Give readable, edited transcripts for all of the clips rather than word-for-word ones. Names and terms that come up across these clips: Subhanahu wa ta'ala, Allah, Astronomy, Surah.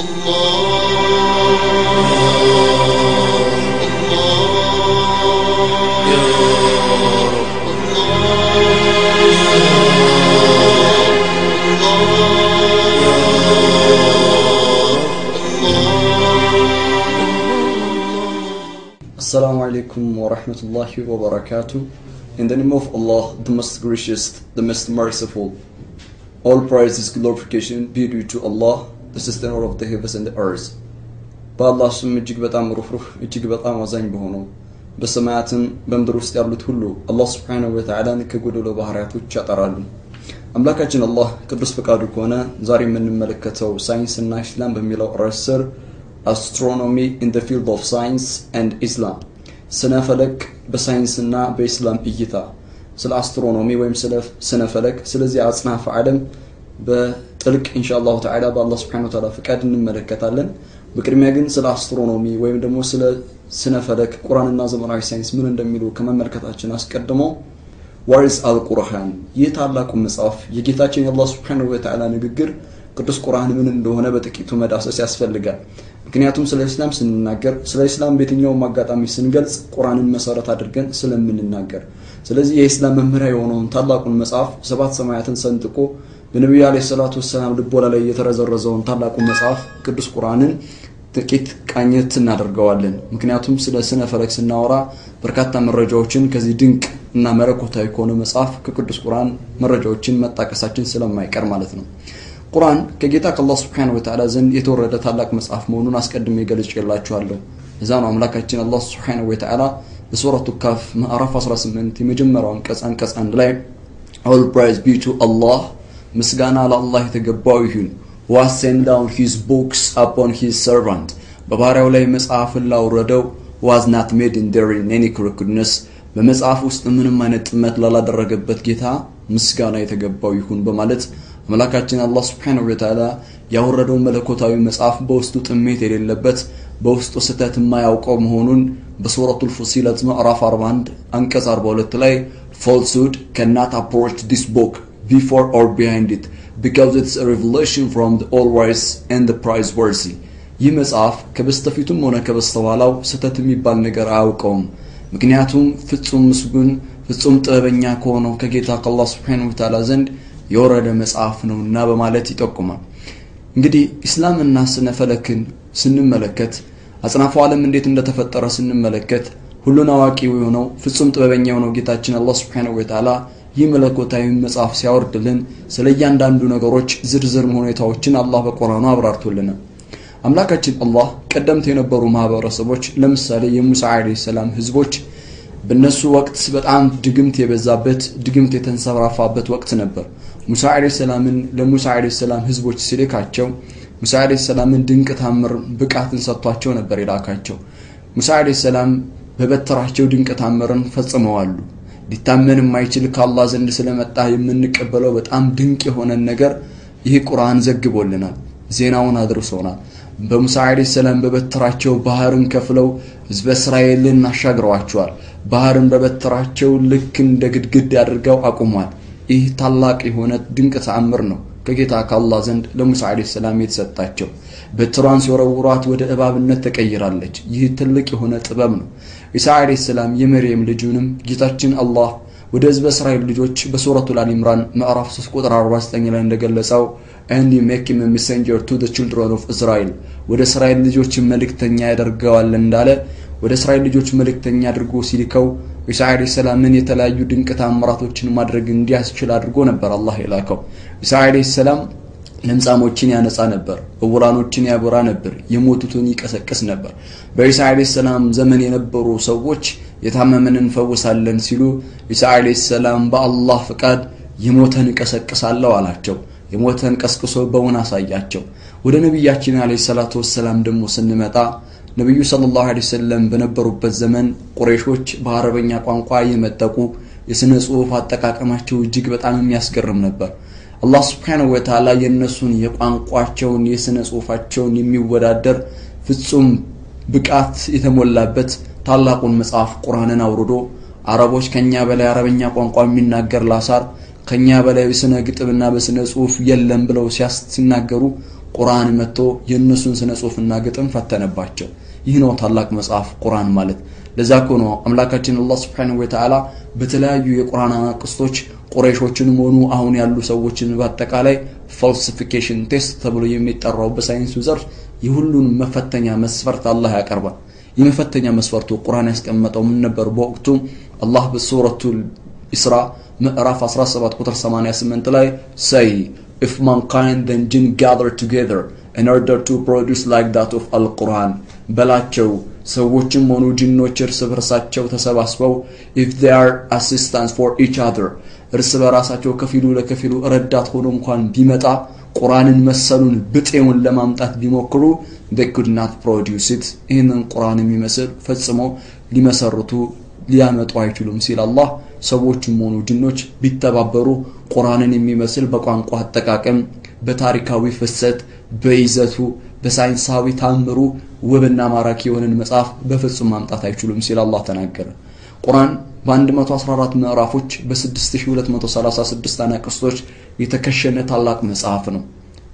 Assalamu alaykum wa rahmatullahi wa barakatuhu. In the name of Allah, the most gracious, the most merciful. All praise is glorification be due to Allah, the sustainer of the heavens and the earth. By Allah subhanahu wa ta'ala, Allah subhanahu wa ta'ala ከጎደለው ባህሪያቶች ያጠራሉ አምላካችን አላህ ቅዱስ ፈቃዱ ከሆነ ዛሬ የምንመለከተው ሳይንስ እና እስላም በሚለው ርዕስ ስር Astronomy in the field of science and Islam ስነፈለክ በሳይንስ እና በእስላም እይታ ስለ አስትሮኖሚ ወይም ስለ ስነፈለክ ስለዚህ አጽናፈ ዓለም በጥልቅ ኢንሻአላሁ ተዓላ በአላህ Subhanahu wa ta'ala ፈቃድ እንመለከታለን በቅድሚያ ግን ስለ አስትሮኖሚ ወይም ደግሞ ስለ ስነፈለክ ቁርአን እና ዘመናዊ ሳይንስ ምን እንደሚሉ ከመመልከታችን አስቀድሞ what is al-Quran የታላቁ መጽሐፍ የጌታችን የአላህ Subhanahu wa ta'ala ንግግር ቅዱስ ቁርአን ምን እንደሆነ በጥቂቱ መዳሰስ ያስፈልጋል ምክንያቱም ስለ እስላም ስንናገር ስለ እስላም በየትኛው ማጋጣሚ ስንገልጽ ቁርአንን መሰረት አድርገን ስለምንናገር ስለዚህ የእስላም መመሪያ የሆነውን ታላቁን መጽሐፍ ሰባት ሰማያትን ሰንጥቆ በነብዩ አለይሂ ሰላቱ ወሰለም ልቦና ላይ የተረዘረዘውን ታላቁን መጽሐፍ ቅዱስ ቁርአንን ጥቂት ቃኘት እናደርገዋለን ምክንያቱም ስለ ስነፈለክ ስናወራ በርካታ መረጃዎችን ከዚህ ድንቅ እና መረኮታዊ ከሆነ መጽሐፍ ከቅዱስ ቁርአን መረጃዎችን መጣቀሳችን ስለማይቀር ማለት ነው ቁርአን ከጌታ ከአላህ Subhanahu wa ta'ala ዘንድ የተወረደ ታላቅ መጽሐፍ መሆኑን አስቀድሜ ገልጬላችኋለሁ እዛው አምላካችን አላህ Subhanahu wa ta'ala በሱራቱ ካፍ ማዕራፍ 18 የመጀመሪያው አንቀጽ አንድ ላይ all praise be to Allah ምስጋና ለአላህ የተገባው ይሁን who has sent down his books upon his servant በባሪያው ላይ መጽሐፍን ላወረደው was not made in therein any crookedness በመጽሐፍ ውስጥ ምንም አይነት ጥመት ላላደረገበት ጌታ ምስጋና የተገባው ይሁን በማለት አምላካችን አላህ Subhanahu wa ta'ala ያወረደው መለኮታዊ መጽሐፍ በውስጡ ጥመት የሌለበት በውስጡ ስተት የማያውቀው መሆኑን በሱራቱል ፉሲላት ማዕራፍ 41 አንቀጽ 42 ላይ falsehood cannot approach this book before or behind it because it's a revelation from the all-wise and the prize-worthy ይህ መጽሐፍ ከበስተፊቱም ሆነ ከበስተኋላው ስተት የሚባል ነገር አያውቀውም ምክንያቱም ፍጹም ምስጉን ፍጹም ጥበበኛ ከሆነው ከጌታ ከአላህ Subhanahu wa ta'ala ዘንድ የወረደ መጽሐፍ ነውና በማለት ይጠቁማል እንግዲህ እስላምና ስነፈለክን ስንመለከት አጽናፈ ዓለም እንዴት እንደተፈጠረ ስንመለከት ሁሉን አዋቂው የሆነው ፍጹም ጥበበኛው ነው ጌታችን አላህ Subhanahu wa ta'ala የመለኮታዊ መጽሐፍ ሲያወርድልን ስለ እያንዳንዱ ነገሮች ዝርዝር ሁኔታዎችን አላህ በቁርአኑ አብራርቶልናል አምላካችን አላህ ቀደምት የነበሩ ማህበረሰቦች ለምሳሌ የሙሳ አለይሂ ሰላም ህዝቦች በነሱ ወቅት በጣም ድግምት የበዛበት ድግምት የተንሰራፋበት ወቅት ነበር ሙሳ አለይሂ ሰላምን ለሙሳ አለይሂ ሰላም ህዝቦች ሲልካቸው ሙሳ አለይሂ ሰላምን ድንቅ ታምር ብቃትን ሰጥቷቸው ነበር ይላካቸው ሙሳ አለይሂ ሰላም በበትራቸው ድንቅ ታምርን ፈጽመዋል ሊታመን የማይችል ከአላህ ዘንድ ስለመጣ የምንቀበለው በጣም ድንቅ የሆነ ነገር ይህ ቁርአን ዘግቦልናል ዜናውን አድርሶናል በሙሳ አለይሂ ሰላም በበትራቸው ባህርን ከፍለው ህዝብ እስራኤልን አሻግረዋቸዋል ባህርን በበትራቸው ልክ እንደ ግድግዳ አድርገው አቁሟል ይህ ታላቅ የሆነ ድንቅ ተአምር ነው ከጌታ ከአላህ ዘንድ ለሙሳ አለይሂ ሰላም የተሰጣቸው በትራን ሲወረውራት ወደ እባብነት ተቀይራለች ይህ ትልቅ የሆነ ጥበብ ነው ኢሳ አለይሂ ሰላም የመርየም ልጅንም ጌታችን አላህ ወደ ህዝብ እስራኤል ልጆች በሱራቱል አሊ ኢምራን ማዕራፍ 3 ቁጥር 49 ላይ እንደገለጸው and you make him a messenger to the children of Israel ወደ እስራኤል ልጆች መልእክተኛ ያደርገዋል እንዳለ ወደ እስራኤል ልጆች መልእክተኛ አድርጎ ሲልከው ኢሳ አለይሂ ሰላምን የተለያዩ ድንቅ ተአምራቶችን ማድረግ እንዲያስችል አድርጎ ነበር አላህ የላከው ኢሳ አለይሂ ሰላም ለምጻሞችን ያነጻ ነበር ዕውራኖችን ያበራ ነበር የሞቱትን ይቀሰቅስ ነበር በኢሳ አለይሂ ሰላም ዘመን የነበሩ ሰዎች የታመመንን ፈውሳለን ሲሉ ኢሳ አለይሂ ሰላም በአላህ ፍቃድ የሞተን ይቀሰቅሳለው አላቸው የሞተን ቀስቅሶ በእውነት አሳያቸው ወደ ነብያችን አለይሂ ሰላቱ ወሰለም ደግሞ ስንመጣ ነብዩ ሰለላሁ ዐለይሂ ወሰለም በነበሩበት ዘመን ቁረይሾች በአረበኛ ቋንቋ የመጠቁ የስነ ጽሁፍ አጠቃቀማቸው እጅግ በጣም የሚያስገርም ነበር አላህ Subhanahu wa ta'ala የነሱን የቋንቋቸውን የስነ ጽሁፋቸውን የሚወዳደር ፍጹም ብቃት የተሞላበት ታላቁን መጽሐፍ ቁርአንን አውርዶ አረቦች ከኛ በላይ አረበኛ ቋንቋ የሚናገር ላሳር ከኛ በላይ በስነ ግጥምና በስነ ጽሁፍ የለም ብለው ሲያስተናገሩ ቁርአን መጥቶ የነሱን ስነ ጽሁፍና ገጠም ፈተነባቸው ይህ ነው ታላቅ መጽሐፍ ቁርአን ማለት ለዛኮ ነው አምላካችን አላህ Subhanahu wa ta'ala በተለያዩ የቁርአን አንቀጾች ቁረይሾችንም ሆኑ አሁን ያሉ ሰዎችን በአጠቃላይ falsification test ተብሎ የሚጠራው በሳይንስ ዘርፍ ይሁሉን መፈተኛ መስፈርት አላህ ያቀርባል የመፈተኛ መስፈርቱ ቁርአን ያስቀመጠው ምን ነበር በወቅቱ አላህ በሱረቱል ኢስራ ምዕራፍ 17 ቁጥር 88 ላይ say if mankind and jinn gather together in order to produce like that of al-Quran በላቸው ሰዎችም ሆኑ ጂኖች እርስ በርሳቸው ተሰባስበው if they are assistants for each other እርስ በራሳቸው ከፊሉ ለከፊሉ ረዳት ሆኖ እንኳን ቢመጣ ቁርአንን መሰሉን ብጤውን ለማምጣት ቢሞክሩ they could not produce it ይህንን ቁርአን የሚመስል ፈጽሞ ሊመሰርቱ ሊያመጡ አይችሉም ሲል አላህ ሰዎችም ሆኑ ጂኖች ቢተባበሩ ቁርአንን የሚመስል በቋንቋ አጠቃቀም በታሪካዊ ፍሰት በይዘቱ በሳይንሳዊ ታምሩ ወብና ማራኪ የሆነን መጽሐፍ በፍጹም ማምጣት አይችሉም ሲል አላህ ተናገረ ቁርአን በ114 ምዕራፎች በ6236 አንቀጾች የተከሸነ ታላቅ መጽሐፍ ነው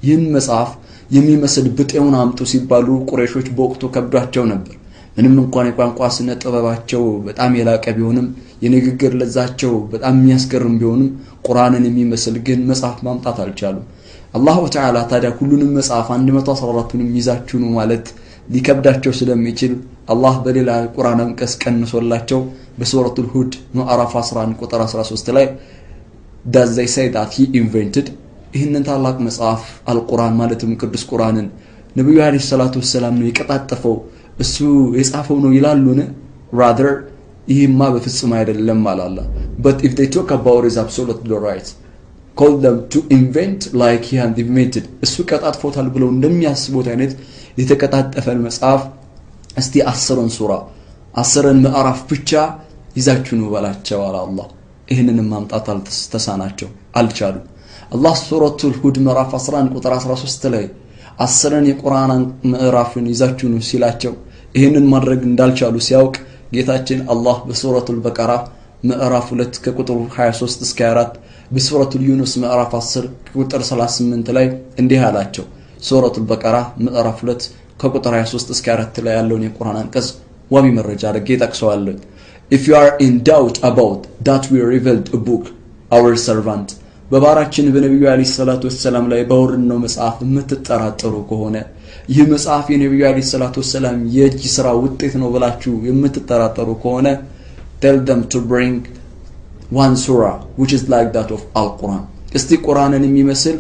ይህን መጽሐፍ የሚመስል ብጤውን አምጡ ሲባሉ ቁረይሾች በወቅቱ ከብዷቸው ነበር ምንም እንኳን የቋንቋ ስነ ጥበባቸው በጣም የላቀ ቢሆንም የንግግር ለዛቸው በጣም የሚያስገርም ቢሆንም ቁርአንን የሚመስል ግን መጽሐፍ ማምጣት አልቻሉም አላህ Ta'ala ታዲያ ሁሉንም መጽሐፍ 114ቱንም ይዛችሁ ነው ማለት ሊከብዳቸው ስለሚችል አላህ በሌላ ቁርአን አንቀጽ ቀንሶላቸው በሱረቱል ሁድ ምዕራፍ 11 ቁጥር 13 ላይ that they say that he invented ይህንን ታላቅ መጽሐፍ አልቁርአን ማለትም ቅዱስ ቁርአንን ነብዩ አለይሂ ሰላቱ ወሰለም ነው የቀጣጠፈው እሱ የጻፈው ነው ይላሉነ rather ይህማ በፍጹም አይደለም አላላ but if they talk about is absolutely right call them to invent like he had invented እሱ ከጣጥፎታል ብለው እንደሚያስቡት አይነት የተከታተፈን መጽሐፍ እስቲ 10ን ሱራ 10ን ምዕራፍ ብቻ ይዛችሁ ነው ባላቸው አላህ ይሄንንም ማምጣት አልተሳናቸው አልቻሉ አላህ ሱረቱል ሁድ ምዕራፍ 11 ቁጥር 13 ላይ 10ን የቁርአን ምዕራፍን ይዛችሁ ነው ሲላቸው ይሄንን ማድረግ እንዳልቻሉ ሲያውቅ ጌታችን አላህ በሱረቱል በቀራ ምዕራፍ 2 ከቁጥር 23 እስከ 24 በሱረቱል ዩኑስ ምዕራፍ 10 ቁጥር 38 ላይ እንዲህ አላቸው ሱረቱል በቀራ ምዕራፍ 2 ከቁጥር 23 እስከ 4 ላይ ያለውን የቁርአን አንቀጽ ወቢ መረጃ አድርጌ ጠቅሰዋለሁ if you are in doubt about that we revealed a book our servant በባራችን በነብዩ አለይሂ ሰላቱ ወሰለም ላይ ባወርነው መጽሐፍ የምትጠራጠሩ ከሆነ ይህ መጽሐፍ የነብዩ አለይሂ ሰላቱ ወሰለም የእጅ ስራ ውጤት ነው ብላችሁ የምትጠራጠሩ ከሆነ tell them to bring one surah which is like that of al-Quran isti Qur'anin የሚመስል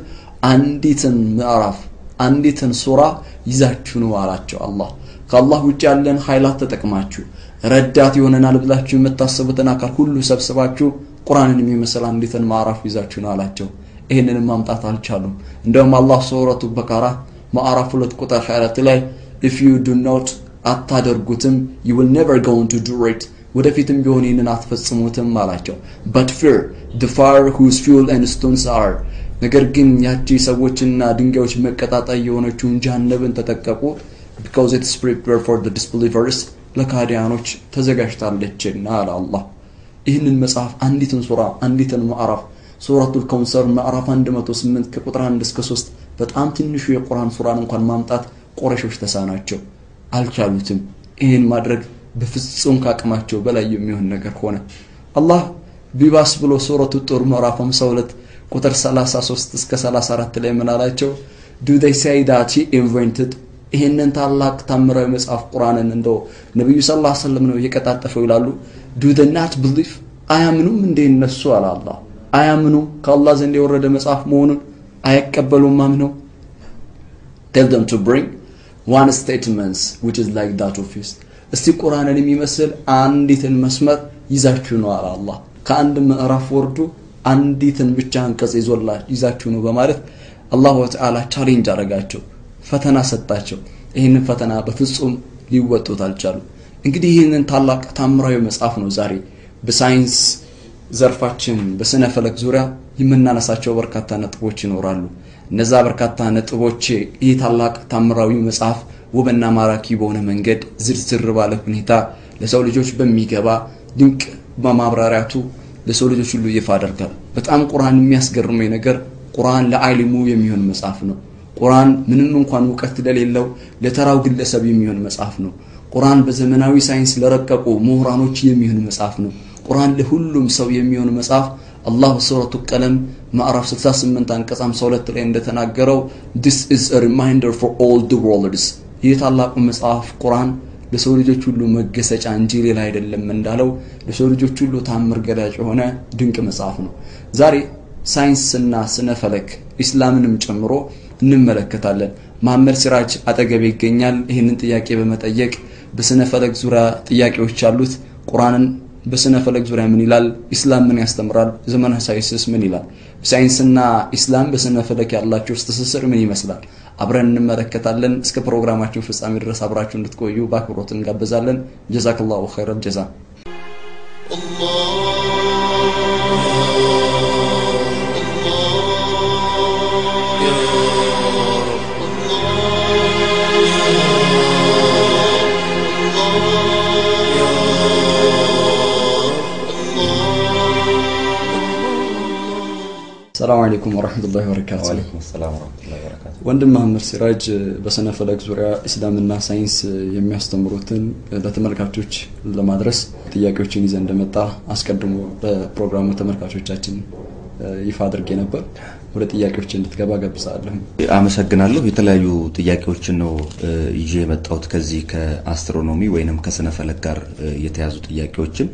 አንዲትን ምዕራፍ አንዲትን ሱራ ይዛችሁ ነው አላችሁ አላህ ከአላህ ውጪ ያለን ኃይላት ተጠቅማችሁ ረዳት ይሆነናል ብላችሁ የምታስቡትን አካል ሁሉ ሰብስባችሁ ቁርአንን የሚመስል አንዲትን ምዕራፍ ይዛችሁ ነው አላችሁ ይሄንን ማምጣት አልቻሉም እንደውም አላህ ሱረቱ በቀራ ምዕራፍ 2 ቁጥር 24 ላይ if you do not አታደርጉትም you will never going to do it ወደፊትም ቢሆን ይሄንን አትፈጽሙትም አላቸው but fear the fire whose fuel and stones are ነገር ግን ያቺ ሰዎችና ድንጋዮች መቀጣጣይ የሆነችውን ጀሃነምን ተጠቀቁ because it's prepared for the disbelievers ለካዲያኖች ተዘጋጅታለችና አለ አላህ ይሄንን መጽሐፍ አንዲትን ሱራ አንዲትን ምዕራፍ ሱረቱል ከውሰር ምዕራፍ 108 ከቁጥር 1 እስከ 3 በጣም ትንሹ የቁርአን ሱራን እንኳን ማምጣት ቁረይሾች ተሳናቸው አልቻሉትም ይሄን ማድረግ በፍጹም ካቀማቸው በላይ የሚሆን ነገር ሆነ አላህ ቢባስ ብሎ ሱረቱ ጦር ምዕራፍ 52 ቁጥር 33 እስከ 34 ላይ ምን አላቸው do they say that he invented ይሄንን ታላቅ ታምራዊ መጽሐፍ ቁርአንን እንደው ነብዩ ሰለላሁ ዐለይሂ ወሰለም ነው የቀጣጠፈው ይላሉ do they not believe አያምኑም እንደ እነሱ አለ አላህ አያምኑም ከአላህ ዘንድ የወረደ መጽሐፍ መሆኑን አይቀበሉም አምነው tell them to bring one statements which is like that of his እስቲ ቁርአንን የሚመስል አንዲትን መስመር ይዛችሁ ነው አለ አላህ ከአንድ ምዕራፍ ወርዱ አንዲትን ብቻ አንቀጽ ይዞላችሁ ይዛችሁ ነው በማለት አላህ Ta'ala ቻሌንጅ አደረጋቸው ፈተና ሰጣቸው ይሄንን ፈተና በፍጹም ሊወጡት አልቻሉም እንግዲህ ይሄንን ታላቅ ታምራዊ መጽሐፍ ነው ዛሬ በሳይንስ ዘርፋችን በስነ ፈለክ ዙሪያ የምናነሳቸው በርካታ ነጥቦች ይኖራሉ እነዛ በርካታ ነጥቦች ይሄ ታላቅ ታምራዊ መጽሐፍ ወበና ማራኪ በሆነ መንገድ ዝርዝር ባለ ሁኔታ ለሰው ልጆች በሚገባ ድንቅ በማብራሪያቱ ለሰው ልጆች ሁሉ ይፋ አደርጋል በጣም ቁርአን የሚያስገርመኝ ነገር ቁርአን ለዓሊሙ የሚሆን መጽሐፍ ነው ቁርአን ምንም እንኳን ወቀት ደለለው ለተራው ግለሰብ የሚሆን መጽሐፍ ነው። ቁርአን በዘመናዊ ሳይንስ ለረቀቁ ምሁራኖች የሚሆን መጽሐፍ ነው። ቁርአን ለሁሉም ሰው የሚሆን መጽሐፍ አላህ ሱረቱ ቀለም ማዕራፍ 68 አንቀጽ 52 ላይ እንደተናገረው this is a reminder for all the worlds የታላቁ መጽሐፍ ቁርአን ለሰው ልጆች ሁሉ መገሰጫ እንጂ ሌላ አይደለም እንዳለው ለሰው ልጆች ሁሉ ታምር ገዳጭ ሆነ ድንቅ መጽሐፍ ነው። ዛሬ ሳይንስና ስነፈለክ እስላምንም ጨምሮ እንመለከታለን። ማመር ሲራጅ አጠገብ ይገኛል። ይሄንን ጥያቄ በመጠየቅ በስነፈለክ ዙሪያ ጥያቄዎች አሉት። ቁርአንን በስነፈለክ ዙሪያ ምን ይላል? እስላም ምን ያስተምራል? ዘመናዊ ሳይንስስ ምን ይላል? ሳይንስና እስላም በስነፈለክ ያላቸው ትስስር ምን ይመስላል? አብረን እንመለከታለን። እስከ ፕሮግራማችን ፍጻሜ ድረስ አብራችሁ እንድትቆዩ በአክብሮት እንጋብዛለን። ጀዛከላሁ ኸይረል ጀዛ። السلام عليكم ورحمه الله وبركاته. وعليكم السلام ورحمه الله وبركاته. ወንድም መሐመድ ሲራጅ በሰነ ፈለክ ዙሪያ እስላምና ሳይንስ የሚያስተምሩትን ለተመልካቾች ለማድረስ ጥያቄዎችን ይዘን እንደመጣ አስቀድሞ በፕሮግራሙ ተመልካቾቻችን ይፋ አድርጌ ነበር። ወደ ጥያቄዎች እንድትገባ ጋብዛለሁ። አመሰግናለሁ። የተለያዩ ጥያቄዎችን ነው ይዤ የመጣሁት ከዚህ ከአስትሮኖሚ ወይንም ከሰነ ፈለክ ጋር የተያዙ ጥያቄዎችን።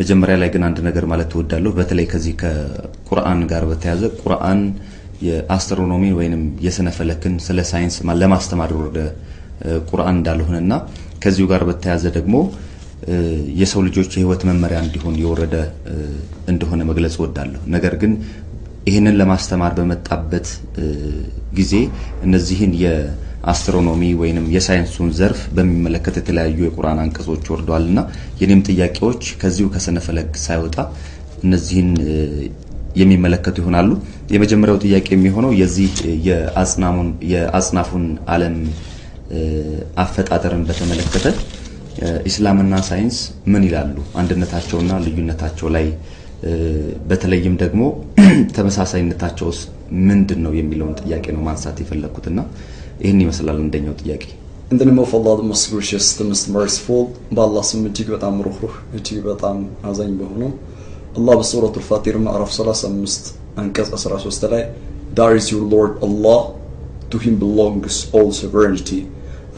መጀመሪያ ላይ ግን አንድ ነገር ማለት እወዳለሁ። በተለይ ከዚህ ከቁርአን ጋር በተያዘ ቁርአን የአስትሮኖሚ ወይንም የሰነ ፈለክን ስለ ሳይንስ ለማስተማር ወደ ቁርአን እንዳልሆነና ከዚሁ ጋር በተያዘ ደግሞ የሰው ልጆች የህይወት መመሪያ እንዲሆን የወረደ እንደሆነ መግለጽ እወዳለሁ። ነገር ግን ይሄንን ለማስተማር በመጣበት ጊዜ እነዚህን የአስትሮኖሚ ወይንም የሳይንሱን ዘርፍ በሚመለከት የተለያዩ የቁርአን አንቀጾች ወርደዋልና የኔም ጥያቄዎች ከዚሁ ከሰነፈለክ ሳይወጣ እነዚህን የሚመለከቱ ይሆናሉ። የመጀመሪያው ጥያቄ የሚሆነው የዚህ የአጽናፉን ዓለም አፈጣጠርን በተመለከተ እስላምና ሳይንስ ምን ይላሉ? አንድነታቸውና ልዩነታቸው ላይ በተለይም ደግሞ ተመሳሳይነታቸውስ ምንድነው የሚለውን ጥያቄ ነው ማንሳት የፈለኩትና ይሄን ይመስላል እንደኛው ጥያቄ። እንደነመው ፈላህ መስሩሽስ ተመስመርስፉል ባላህ ስምጅግ በጣም ሩህሩህ እጅግ በጣም አዛኝ በሆኑ አላህ በሱረቱ ፋጢር ማዕራፍ 35 አንቀጽ 13 ላይ there is your lord Allah to him belongs all sovereignty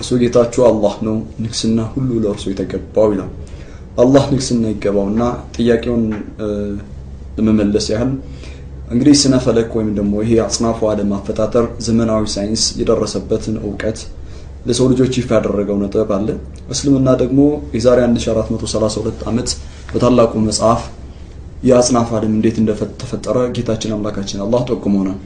እርሱ ጌታችሁ አላህ ነው ንግስና ሁሉ ለእርሱ የተገባው ነው። አላህ ንግስና ይገባውና ጥያቄውን ለመመለስ ያህል እንግዲህ ስነ ፈለክ ወይም ደግሞ ይሄ አጽናፉ ዓለም አፈጣጠር ዘመናዊ ሳይንስ የደረሰበትን ዕውቀት ለሰው ልጆች ይፋ ያደረገው ነጥብ አለ። እስልምና ደግሞ የዛሬ 1432 ዓመት በታላቁ መጽሐፍ የአጽናፉ ዓለም እንዴት እንደተፈጠረ ጌታችን አምላካችን አላህ ጠቁሞናል።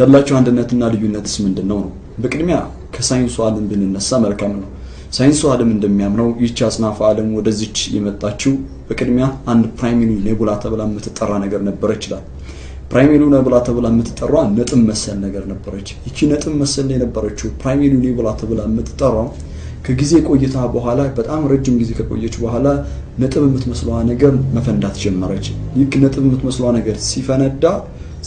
ያላችሁ አንድነትና ልዩነትስ ምንድነው? በቅድሚያ ከሳይንሱ ዓለም ብንነሳ መልካም ነው። ሳይንሱ ዓለም እንደሚያምነው ይህች አጽናፈ ዓለም ወደዚች የመጣችው በቅድሚያ አንድ ፕራይመሪ ኔቡላ ተብላ የምትጠራ ነገር ነበረች ይላል። ፕራይመሪ ኔቡላ ተብላ የምትጠራ ነጥብ መሰል ነገር ነበረች። ይህች ነጥብ መሰል የነበረችው ፕራይመሪ ኔቡላ ተብላ የምትጠራው ከጊዜ ቆይታ በኋላ በጣም ረጅም ጊዜ ከቆየች በኋላ ነጥብ የምትመስለው ነገር መፈንዳት ጀመረች። ይህ ነጥብ የምትመስለው ነገር ሲፈነዳ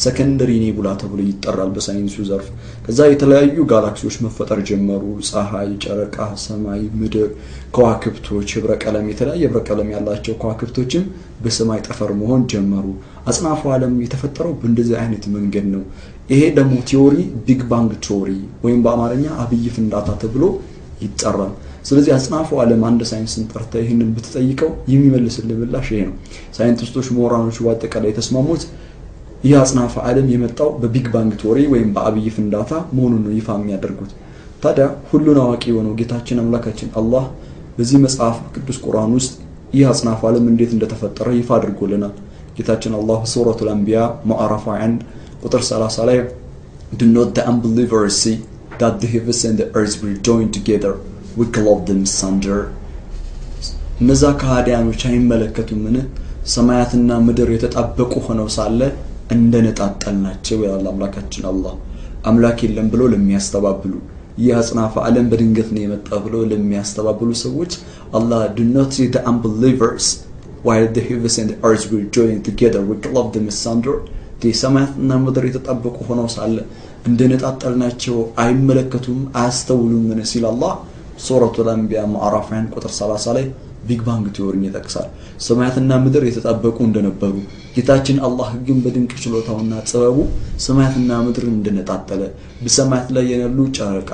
ሰከንደሪ ኔቡላ ተብሎ ይጠራል በሳይንሱ ዘርፍ። ከዛ የተለያዩ ጋላክሲዎች መፈጠር ጀመሩ። ፀሐይ፣ ጨረቃ፣ ሰማይ፣ ምድር፣ ከዋክብቶች፣ ህብረ ቀለም የተለያየ ህብረ ቀለም ያላቸው ከዋክብቶችም በሰማይ ጠፈር መሆን ጀመሩ። አጽናፉ ዓለም የተፈጠረው በእንደዚህ አይነት መንገድ ነው። ይሄ ደግሞ ቲዮሪ ቢግ ባንግ ቲዮሪ ወይም በአማርኛ አብይ ፍንዳታ ተብሎ ይጠራል። ስለዚህ አጽናፉ ዓለም አንድ ሳይንስን ጠርታ ይሄንን ብትጠይቀው የሚመልስልህ ምላሽ ይሄ ነው። ሳይንቲስቶች፣ ምሁራኖች በአጠቃላይ ተስማሙት የአጽናፈ ዓለም የመጣው በቢግ ባንግ ቲዮሪ ወይም በአብይ ፍንዳታ መሆኑን ነው ይፋ የሚያደርጉት። ታዲያ ሁሉን አዋቂ የሆነው ጌታችን አምላካችን አላህ በዚህ መጽሐፍ ቅዱስ ቁርአን ውስጥ የአጽናፈ ዓለም እንዴት እንደተፈጠረ ይፋ አድርጎልናል። ጌታችን አላህ ሱረቱል አንቢያ ማዕራፍ 1 ቁጥር 30 ላይ do not the unbelievers see that the heavens and the earth were joined together we clove them asunder መዛካዲያኖች አይመለከቱምን ሰማያትና ምድር የተጣበቁ ሆነው ሳለ እንደነጣጣልናቸው ያለ አምላካችን አላህ አምላክ የለም ብሎ ለሚያስተባብሉ የአጽናፈ ዓለም በድንገት ነው የመጣ ብሎ ለሚያስተባብሉ ሰዎች አላህ do not see the unbelievers while the heavens and the earth were joined together we clove them asunder كسماتنا مدريت أبوك وفنوس على عندنا تأطرنا شو أي ملكتهم أستولون من سيل الله صورة الأنبياء معرفين كتر صلاة عليه بيج بانج تورني تكسر سماتنا مدريت أبوك عندنا بابو كتاجن الله جم بدين كشلو ثونا سببو سماتنا مدر عندنا تأطله بسمات لا ينالو شارك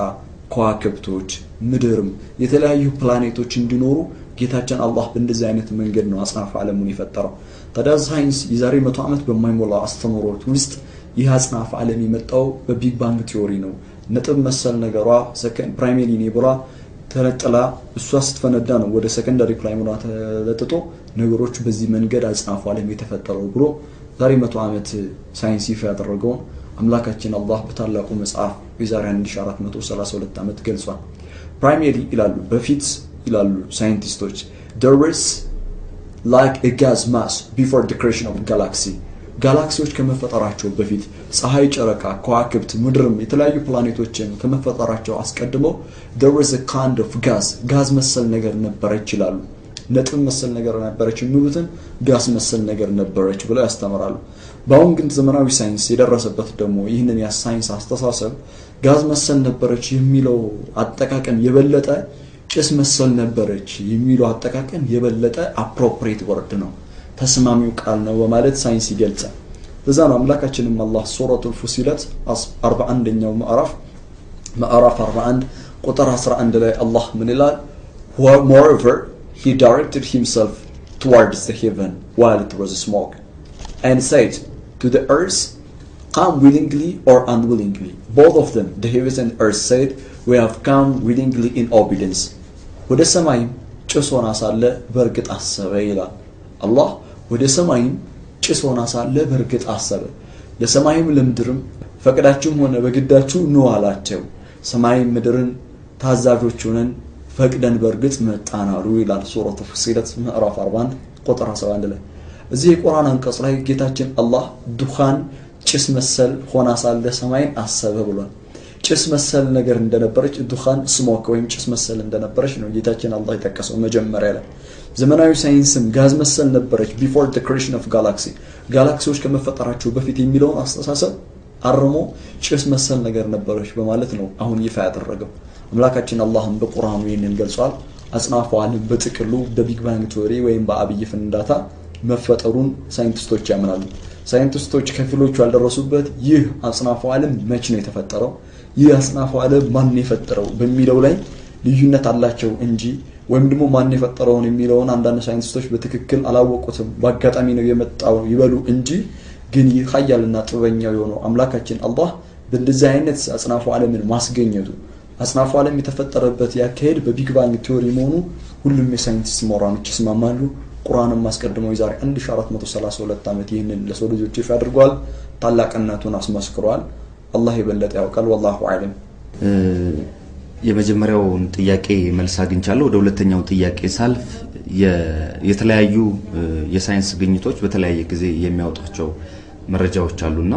ከዋክብቶች ምድርም የተለያዩ ፕላኔቶች እንዲኖሩ ጌታችን አላህ በእንደዚህ አይነት መንገድ ነው አጽናፈ ዓለሙን ይፈጠረው። ታዲያ ሳይንስ የዛሬ 100 ዓመት በማይሞላ አስተምሮት ውስጥ ይህ አጽናፈ ዓለም የመጣው በቢግ ባንግ ቲዮሪ ነው። ነጥብ መሰል ነገሯ ሰከንድ ፕራይመሪ ኔቡላ ተለጥላ እሷ ስትፈነዳ ነው ወደ ሰከንደሪ ፕራይመሪ ተለጥጦ ነገሮች በዚህ መንገድ አጽናፈ ዓለም የተፈጠረው ብሎ ዛሬ 100 ዓመት ሳይንስ ይፈጠረው አምላካችን አላህ በታላቁ መጽሐፍ በዛሬ 1432 ዓመት ገልጿል። ፕራይመሪ ይላሉ በፊት ይላሉ ሳይንቲስቶች there is like a gas mass before the creation of the galaxy ጋላክሲዎች ከመፈጠራቸው በፊት ፀሐይ ጨረቃ ከዋክብት ምድርም የተለያዩ ፕላኔቶችን ከመፈጠራቸው አስቀድሞ there is a kind of gas መሰል ነገር ነበረች ይላሉ። ነጥብ መሰል ነገር ነበረች የሚሉትን gas መሰል ነገር ነበረች ብለው ያስተምራሉ። ባውን ግን ዘመናዊ ሳይንስ የደረሰበት ደግሞ ይሄንን ያ ሳይንስ አስተሳሰብ ጋዝ መሰል ነበረች የሚለው አጠቃቀም የበለጠ ጭስ መሰል ነበረች የሚለው አጠቃቀም የበለጠ appropriate word ነው ተስማሚው ቃል ነው በማለት ሳይንስ ይገልጻል። ለዛ ነው አምላካችንም አላህ ሱረቱል ፉሲለት 41ኛው ማዕራፍ 41 ቁጥር 11 ላይ አላህ ምን ይላል? Moreover he directed himself towards the heaven while it was smoke and said to the earth, come willingly or unwillingly. Both of them, the heavens and earth, said, we have come willingly in obedience. ወደ ሰማይም ጭስ ሆና ሳለ በርግጥ አሰበ ይላል አላህ። ወደ ሰማይም ጭስ ሆና ሳለ በርግጥ አሰበ ለሰማይም ለምድርም ፈቅዳችሁም ሆነ በግዳችሁ ኑ አላቸው። ሰማይም ምድርን ታዛዦች ሆነን ፈቅደን በርግጥ መጣን አሉ ይላል ሱረቱ ፉሲለት ምዕራፍ 41 ቁጥር 11 ላይ። እዚህ ቁርአን አንቀጽ ላይ ጌታችን አላህ ዱኻን ጭስ መሰል ሆና ሳለ ሰማይን አሰበ ብሏል። ጭስ መሰል ነገር እንደነበረች ዱኻን ስሞክ ወይም ጭስ መሰል እንደነበረች ነው ጌታችን አላህ የጠቀሰው መጀመሪያ ላይ። ዘመናዊ ሳይንስም ጋዝ መሰል ነበረች before the creation of galaxy ጋላክሲዎች ከመፈጠራቸው በፊት የሚለውን አስተሳሰብ አርሞ ጭስ መሰል ነገር ነበረች በማለት ነው አሁን ይፋ ያደረገው። አምላካችን አላህም በቁርአኑ ይህንን ገልጿል። አጽናፈ ዓለም በጥቅሉ በቢግ ባንግ ቲዮሪ ወይም በአብይ ፍንዳታ መፈጠሩን ሳይንቲስቶች ያምናሉ። ሳይንቲስቶች ከፊሎቹ ያልደረሱበት ይህ አጽናፈ ዓለም መቼ ነው የተፈጠረው፣ ይህ አጽናፈ ዓለም ማን ነው የፈጠረው በሚለው ላይ ልዩነት አላቸው እንጂ ወይም ደግሞ ማን ነው የፈጠረው የሚለውን አንዳንድ ሳይንቲስቶች በትክክል አላወቁትም። በአጋጣሚ ነው የመጣው ይበሉ እንጂ ግን ይህ ኃያልና ጥበበኛው የሆነው አምላካችን አላህ በእንደዚህ አይነት አጽናፈ ዓለምን ማስገኘቱ አጽናፈ ዓለም የተፈጠረበት ያካሄድ በቢግ ባንግ ቲዮሪ መሆኑ ሁሉም የሳይንቲስት ምሁራኖች ይስማማሉ። ቁርአንን ማስቀደመው ይዛሬ 1432 ዓመት ይሄንን ለሰው ልጆች ያድርጓል ታላቅነቱን አስመስክሯል። አላህ ይበለጥ ያውቃል والله አለም። የመጀመሪያው ጥያቄ መልስ አግኝቻለሁ። ወደ ሁለተኛው ጥያቄ ሳልፍ የተለያዩ የሳይንስ ግኝቶች በተለያየ ጊዜ የሚያወጣቸው መረጃዎች አሉና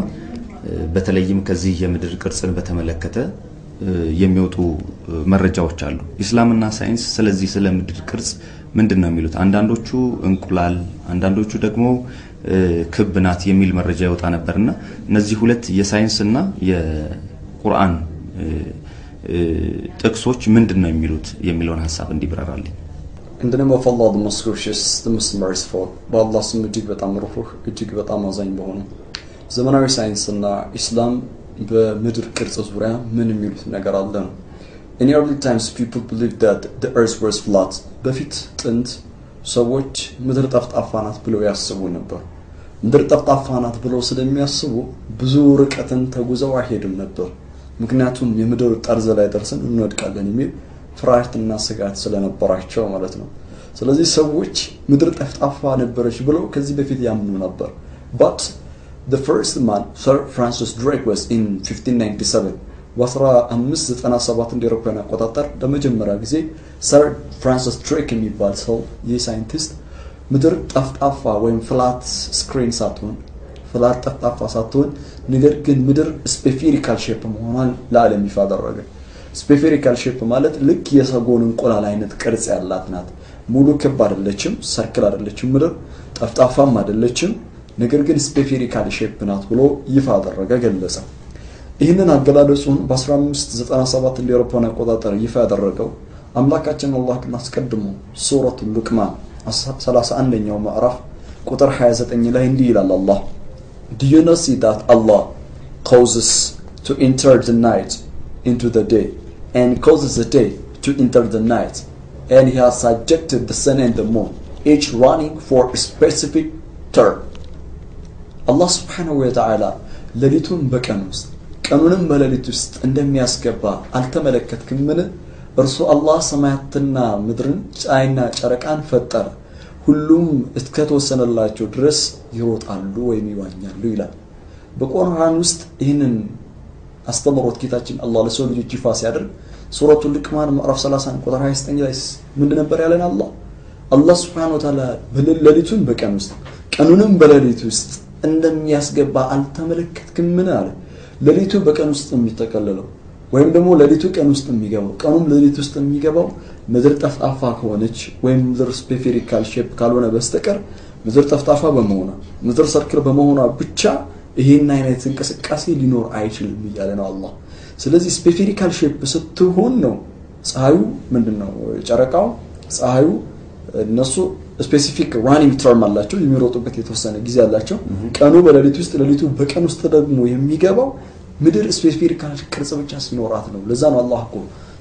በተለይም ከዚህ የምድር ቅርጽን በተመለከተ የሚወጡ መረጃዎች አሉ። እስላምና ሳይንስ ስለዚህ ስለ ምድር ቅርጽ ምንድነው የሚሉት? አንዳንዶቹ እንቁላል አንዳንዶቹ ደግሞ ክብናት የሚል መረጃ ያወጣ ነበርና እነዚህ ሁለት የሳይንስና የቁርአን ጥቅሶች ምንድነው የሚሉት የሚለውን ሐሳብ እንዲብራራልኝ። እንደነመ ፈላድ መስኩሽስ ተመስመርስ ፎር ባላስ ምድር በጣም ሩህ እጅግ በጣም አዛኝ በሆነ ዘመናዊ ሳይንስና እስላም በምድር ቅርጽ ዙሪያ ምን የሚሉት ነገር አለ ነው። In early times people believed that the earth was flat. በፊት ጥንት ሰዎች ምድር ጠፍጣፋ ናት ብለው ያስቡ ነበር። ምድር ጠፍጣፋ ናት ብለው ስለሚያስቡ ብዙ ርቀትን ተጉዘው አይሄዱም ነበር። ምክንያቱም የምድር ጠርዝ ላይ ደርሰን እንወድቃለን የሚል ፍርሃትና ስጋት ስለነበራቸው ማለት ነው። ስለዚህ ሰዎች ምድር ጠፍጣፋ ነበረች ብለው ከዚህ በፊት ያምኑ ነበር። But the first man Sir Francis Drake was in 1597 በ1597 እንደሮፓን አቆጣጠር ለመጀመሪያ ጊዜ ሰር ፍራንሲስ ድሬክ የሚባል ሰው የሳይንቲስት ምድር ጠፍጣፋ ወይም ፍላት ስክሪን ሳትሆን ፍላት ጠፍጣፋ ሳትሆን ነገር ግን ምድር ስፔሪካል ሼፕ መሆኗን ለዓለም ይፋ አደረገ። ስፔሪካል ሼፕ ማለት ልክ የሰጎን እንቁላል አይነት ቅርጽ ያላት ናት። ሙሉ ክብ አይደለችም፣ ሰርክል አይደለችም፣ ምድር ጠፍጣፋም አይደለችም፣ ነገር ግን ስፔሪካል ሼፕ ናት ብሎ ይፋ አደረገ ገለጸ ይሄንን አገላለጹን በ1597 እንደ አውሮፓውያን አቆጣጠር ይፋ አደረገው አምላካችን አላህ ከናስቀድሙ ሱረቱ ሉቅማን 31ኛው ማዕራፍ ቁጥር 29 ላይ እንዲህ ይላል አላህ Do you not see that Allah causes to enter the night into the day and causes the day to enter the night and he has subjected the sun and the moon each running for a specific term Allah Subhanahu wa ta'ala ለሊቱን በቀን ውስጥ ቀኑንም በለሊት ውስጥ እንደሚያስገባ አልተመለከትክም ምን እርሱ አላህ ሰማያትና ምድርን ፀሐይና ጨረቃን ፈጠረ ሁሉም እስከተወሰነላቸው ድረስ ይሮጣሉ ወይም ይዋኛሉ ይላል በቁርአን ውስጥ ይህንን አስተምሮት ጌታችን አላህ ለሰው ልጅ ይፋ ሲያደርግ ሱረቱ ልቅማን ምዕራፍ 30 ቁጥር 29 ላይ ምን ነበር ያለን አላህ Subhanahu wa ta'ala በለሊቱን በቀን ውስጥ ቀኑንም በለሊት ውስጥ እንደሚያስገባ አልተመለከትክም ምን አለ ለሊቱ በቀን ውስጥ የሚተከለለው ወይም ደግሞ ለሊቱ ቀን ውስጥ የሚገባው ቀኑም ለሊቱ ውስጥ የሚገባው ምድር ጠፍጣፋ ከሆነች ወይም ምድር ስፔሪካል ሼፕ ካልሆነ በስተቀር ምድር ጠፍጣፋ በመሆኗ ምድር ሰርክል በመሆኗ ብቻ ይሄን አይነት እንቅስቃሴ ሊኖር አይችልም ይላል ነው አላህ ስለዚህ ስፔሪካል ሼፕ ስትሆን ነው ፀሐዩ ምንድነው ጨረቃው ፀሐዩ እነሱ ስፔሲፊክ ራኒንግ ተርም አላቸው የሚሮጡበት የተወሰነ ጊዜ አላቸው ቀኑ በለሊት ውስጥ ለሊቱ በቀን ውስጥ ደግሞ የሚገባው ምድር ስፔሲፊካል ቅርጽ ብቻ ሲኖራት ነው ለዛ ነው አላህ እኮ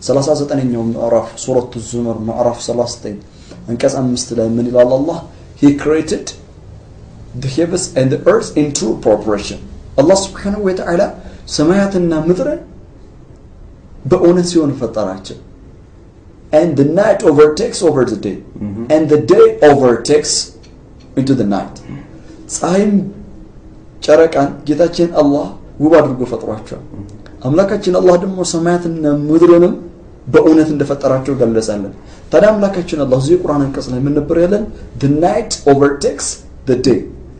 39ኛው ምዕራፍ ሱረቱ ዙመር ምዕራፍ 39 አንቀጽ 5 ላይ ምን ይላል አላህ he created the heavens and the earth in true proportion Allah Subhanahu wa ta'ala ሰማያትና ምድርን በእውነት ሲሆን ፈጠራቸው and the night overtakes over the day and the day overtakes into the night ፀሐይም ጨረቃን ጌታችን አላህ ውብ አድርጎ ፈጥሯቸው አምላካችን አላህ ደግሞ ሰማያትና ምድርንም በእውነት እንደፈጠራቸው ገለጸልን ታዲያ አምላካችን አላህ እዚህ ቁርአን አንቀጽ ላይ ምን ነበር ያለን the night overtakes the day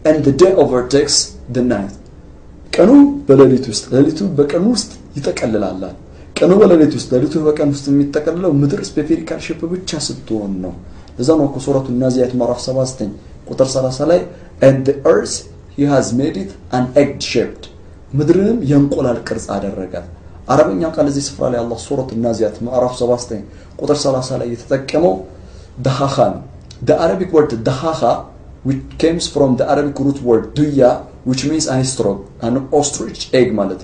and the day overtakes the night ቀኑ በሌሊት ውስጥ ሌሊቱ በቀኑ ውስጥ ይጠቀልላል ቀኑ በሌሊት ውስጥ ሌሊቱ በቀን ውስጥ የሚጠቀልለው ምድር ስፔሪካል ሼፕ ብቻ ስትሆን ነው ለዛ ነው ሱረቱ ናዚያት ምዕራፍ 79 ቁጥር 30 ላይ and the earth he has made it an egg shaped ምድርንም የእንቁላል ቅርጽ አደረጋት አረብኛ ቃል እዚህ ስፍራ ላይ አላህ ሱረቱ ናዚያት ምዕራፍ 79 ቁጥር 30 ላይ የተጠቀመው ዳሃኻን the arabic word dahaha which comes from the arabic root word duya which means an ostrich egg ማለት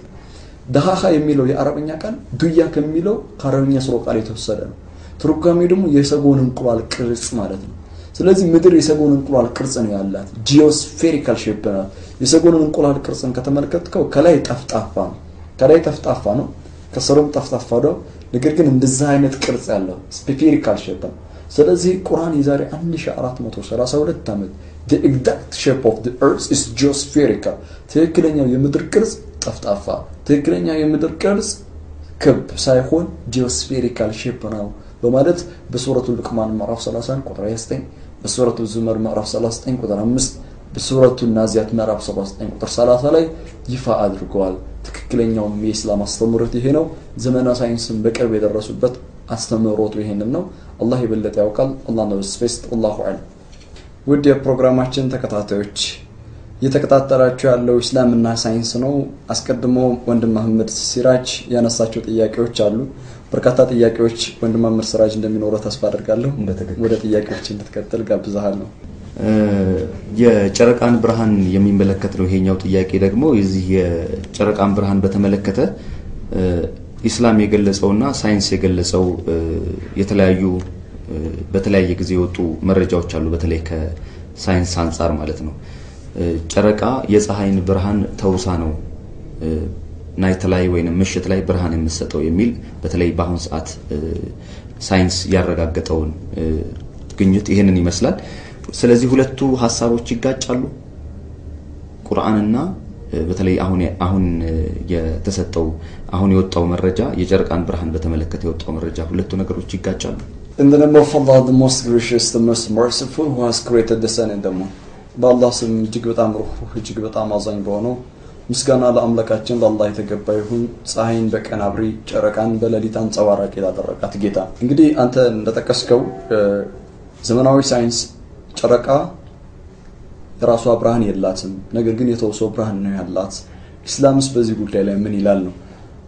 ዳሃኻ የሚለው የአረብኛ ቃል ዱያ ከሚለው ከአረብኛ ስሮ ቃል የተወሰደ ነው ትርጓሜው ደግሞ የሰጎን እንቁላል ቅርጽ ማለት ነው ስለዚህ ምድር የሰጎን እንቁላል ቅርጽ ነው ያላት ጂኦስፌሪካል ሼፕ ነው የሰጎን እንቁላል ቅርጽን ከተመለከትከው ከላይ ጠፍጣፋ ነው ከስሩም ጠፍጣፋ ነው ነገር ግን እንደዛ አይነት ቅርጽ ያለው ስፔሪካል ሼፕ ነው ስለዚህ ቁርአን የዛሬ 1432 ዓመት the exact shape of the earth is geospherical ትክክለኛው የምድር ቅርጽ ጠፍጣፋ ትክክለኛ የምድር ቅርጽ ክብ ሳይሆን ጂኦስፌሪካል ሼፕ ነው በማለት በሱረቱ ልቅማን ምዕራፍ 30 ቁጥር 29 በሱረቱ ዙመር ምዕራፍ 39 ቁጥር 5 በሱረቱ ናዚያት ምዕራፍ 79 ቁጥር 30 ላይ ይፋ አድርጓል ትክክለኛው የእስላም አስተምህሮት ይሄ ነው ዘመናዊ ሳይንስን በቅርብ የደረሱበት አስተምህሮቱ ይሄንን ነው አላህ ይበለጥ ያውቃል አላህ ነው ስፔስ አላሁ አለ ወዲያ ፕሮግራማችን ተከታታዮች የተከታተላችሁ ያለው እስላምና ሳይንስ ነው አስቀድሞ ወንድም መሐመድ ሲራጅ ያነሳቸው ጥያቄዎች አሉ በርካታ ጥያቄዎች ወንድም መሐመድ ሲራጅ እንደሚኖረው ተስፋ አደርጋለሁ ወደ ጥያቄዎች እንድትከተል ጋብዛለሁ የጨረቃን ብርሃን የሚመለከት ነው ይሄኛው ጥያቄ ደግሞ እዚህ የጨረቃን ብርሃን በተመለከተ እስላም የገለጸውና ሳይንስ የገለጸው በተለያየ ጊዜ የወጡ መረጃዎች አሉ በተለይ ከሳይንስ አንፃር ማለት ነው ጨረቃ የፀሐይን ብርሃን ተውሳ ነው ናይት ላይ ወይንም ምሽት ላይ ብርሃን የምትሰጠው የሚል በተለይ በአሁን ሰዓት ሳይንስ ያረጋገጠውን ግኝት ይሄንን ይመስላል ስለዚህ ሁለቱ ሐሳቦች ይጋጫሉ ቁርአንና በተለይ አሁን የተሰጠው አሁን የወጣው መረጃ የጨረቃን ብርሃን በተመለከተ የወጣው መረጃ ሁለቱ ነገሮች ይጋጫሉ In the name of Allah the most gracious the most merciful who has created the sun and the moon በአላህ ስም እጅግ በጣም ሩህሩህ እጅግ በጣም አዛኝ በሆነው ምስጋና ለአምላካችን ለአላህ የተገባ ይሁን ፀሐይን በቀን አብሪ ጨረቃን በለሊት አንጸባራቂ ያደረጋት ጌታ እንግዲህ አንተ እንደተከስከው ዘመናዊ ሳይንስ ጨረቃ ራሷ ብርሃን የላትም ነገር ግን የተወሰው ብርሃን ነው ያላት እስላምስ በዚህ ጉዳይ ላይ ምን ይላል ነው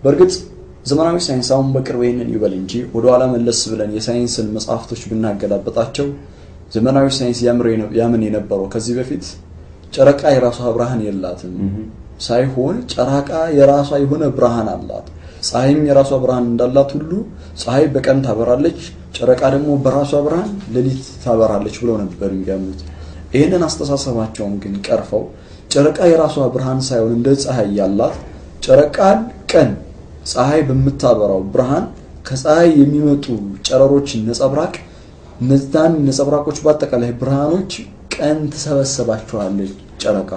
በርግጥ ዘመናዊ ሳይንስ አሁን በቅርብ ይሄንን ይበል እንጂ ወደ ኋላ መለስ ብለን የሳይንስን መጻሕፍቶች ብናገላብጣቸው ዘመናዊ ሳይንስ ያምን የነበረው ከዚህ በፊት ጨረቃ የራሷ ብርሃን የላትም ሳይሆን ጨረቃ የራሷ የሆነ ብርሃን አላት ፀሐይም የራሷ ብርሃን እንዳላት ሁሉ ፀሐይ በቀን ታበራለች ጨረቃ ደግሞ በራሷ ብርሃን ለሊት ታበራለች ብለው ነበር የሚያምኑት ይሄንን አስተሳሰባቸውን ግን ቀርፈው ጨረቃ የራሷ ብርሃን ሳይሆን እንደ ፀሐይ ያላት ጨረቃን ቀን ፀሐይ በመታበራው ብርሃን ከፀሐይ የሚመጡ ጨረሮችን ነጸብራቅ ንዝታን ነጸብራቆች በአጠቃላይ ብርሃኖች ቀን ተሰበሰባቸዋለች ጨረቃ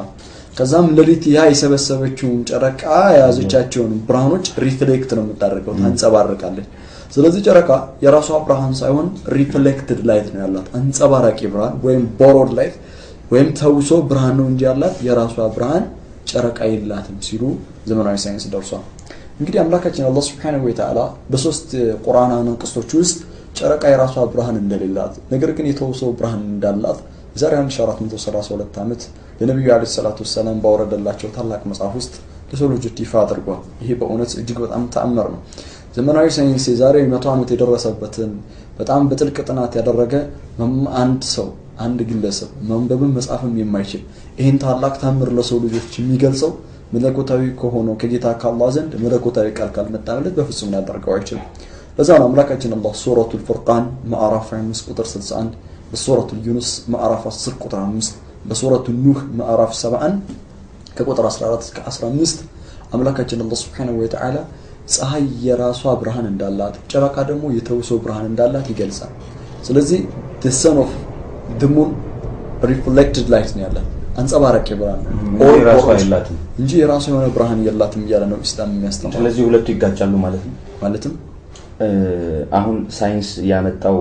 ከዛም ለሊት ያ የሰበሰበችው ጨረቃ ያዘቻቸውን ብርሃኖች ሪፍሌክት ነው የምታደርገው አንጸባርቃለች ስለዚህ ጨረቃ የራሷ ብርሃን ሳይሆን ሪፍሌክትድ ላይት ነው ያላት አንጸባራቂ ብርሃን ወይም ቦሮድ ላይት ወይም ተውሶ ብርሃን ነው እንጂ ያላት የራሷ ብርሃን ጨረቃ የላትም ሲሉ ዘመናዊ ሳይንስ ደርሷል እንግዲህ አምላካችን አላህ Subhanahu wa ta'ala በሶስት ቁርአናን አንቀጾች ውስጥ ጨረቃ የራሷ ብርሃን እንደሌላት ነገር ግን የተውሶ ብርሃን እንዳላት ዛሬ 1432 ዓመት ለነብዩ አለይሂ ሰላቱ ሰላም ባወረደላቸው ታላቅ መጽሐፍ ውስጥ ለሰሎጅ ዲፋ አድርጓል ይሄ በእውነት እጅግ በጣም ተአምር ነው ዘመናዊ ሳይንስ ዛሬ 100 ዓመት የደረሰበትን በጣም በጥልቅ ጥናት ያደረገ አንድ ሰው አንድ ግለሰብ መንበብም መጻፍም የማይችል ይሄን ታላቅ ተአምር ለሰሎጆች የሚገልጸው መለኮታዊ ከሆነው ከጌታ ከአላህ ዘንድ መለኮታዊ ቃል ካልመጣለት በፍጹም ሊያደርገው አይችልም ለዛ ነው አምላካችን አላህ ሱረቱል ፉርቃን ማዕራፍ 5 ቁጥር 61 በሱረቱ ዩኑስ ማዕራፍ 10 ቁጥር 5 በሱረቱ ኑህ ማዕራፍ 71 ከቁጥር 14 እስከ 15 አምላካችን አላህ Subhanahu wa ta'ala ፀሐይ የራሷ ብርሃን እንዳላት ጨረቃ ደግሞ የተውሶ ብርሃን እንዳላት ይገልጻል ስለዚህ the sun of the moon reflected light ነው ያላት አንጸባራቂ ብርሃን የራሷ የላትም እንጂ የራሷ የሆነ ብርሃን የላትም ይላል ነው እስላም የሚያስተምረው ስለዚህ ሁለቱ ይጋጫሉ ማለት ነው ማለትም አሁን ሳይንስ ያመጣው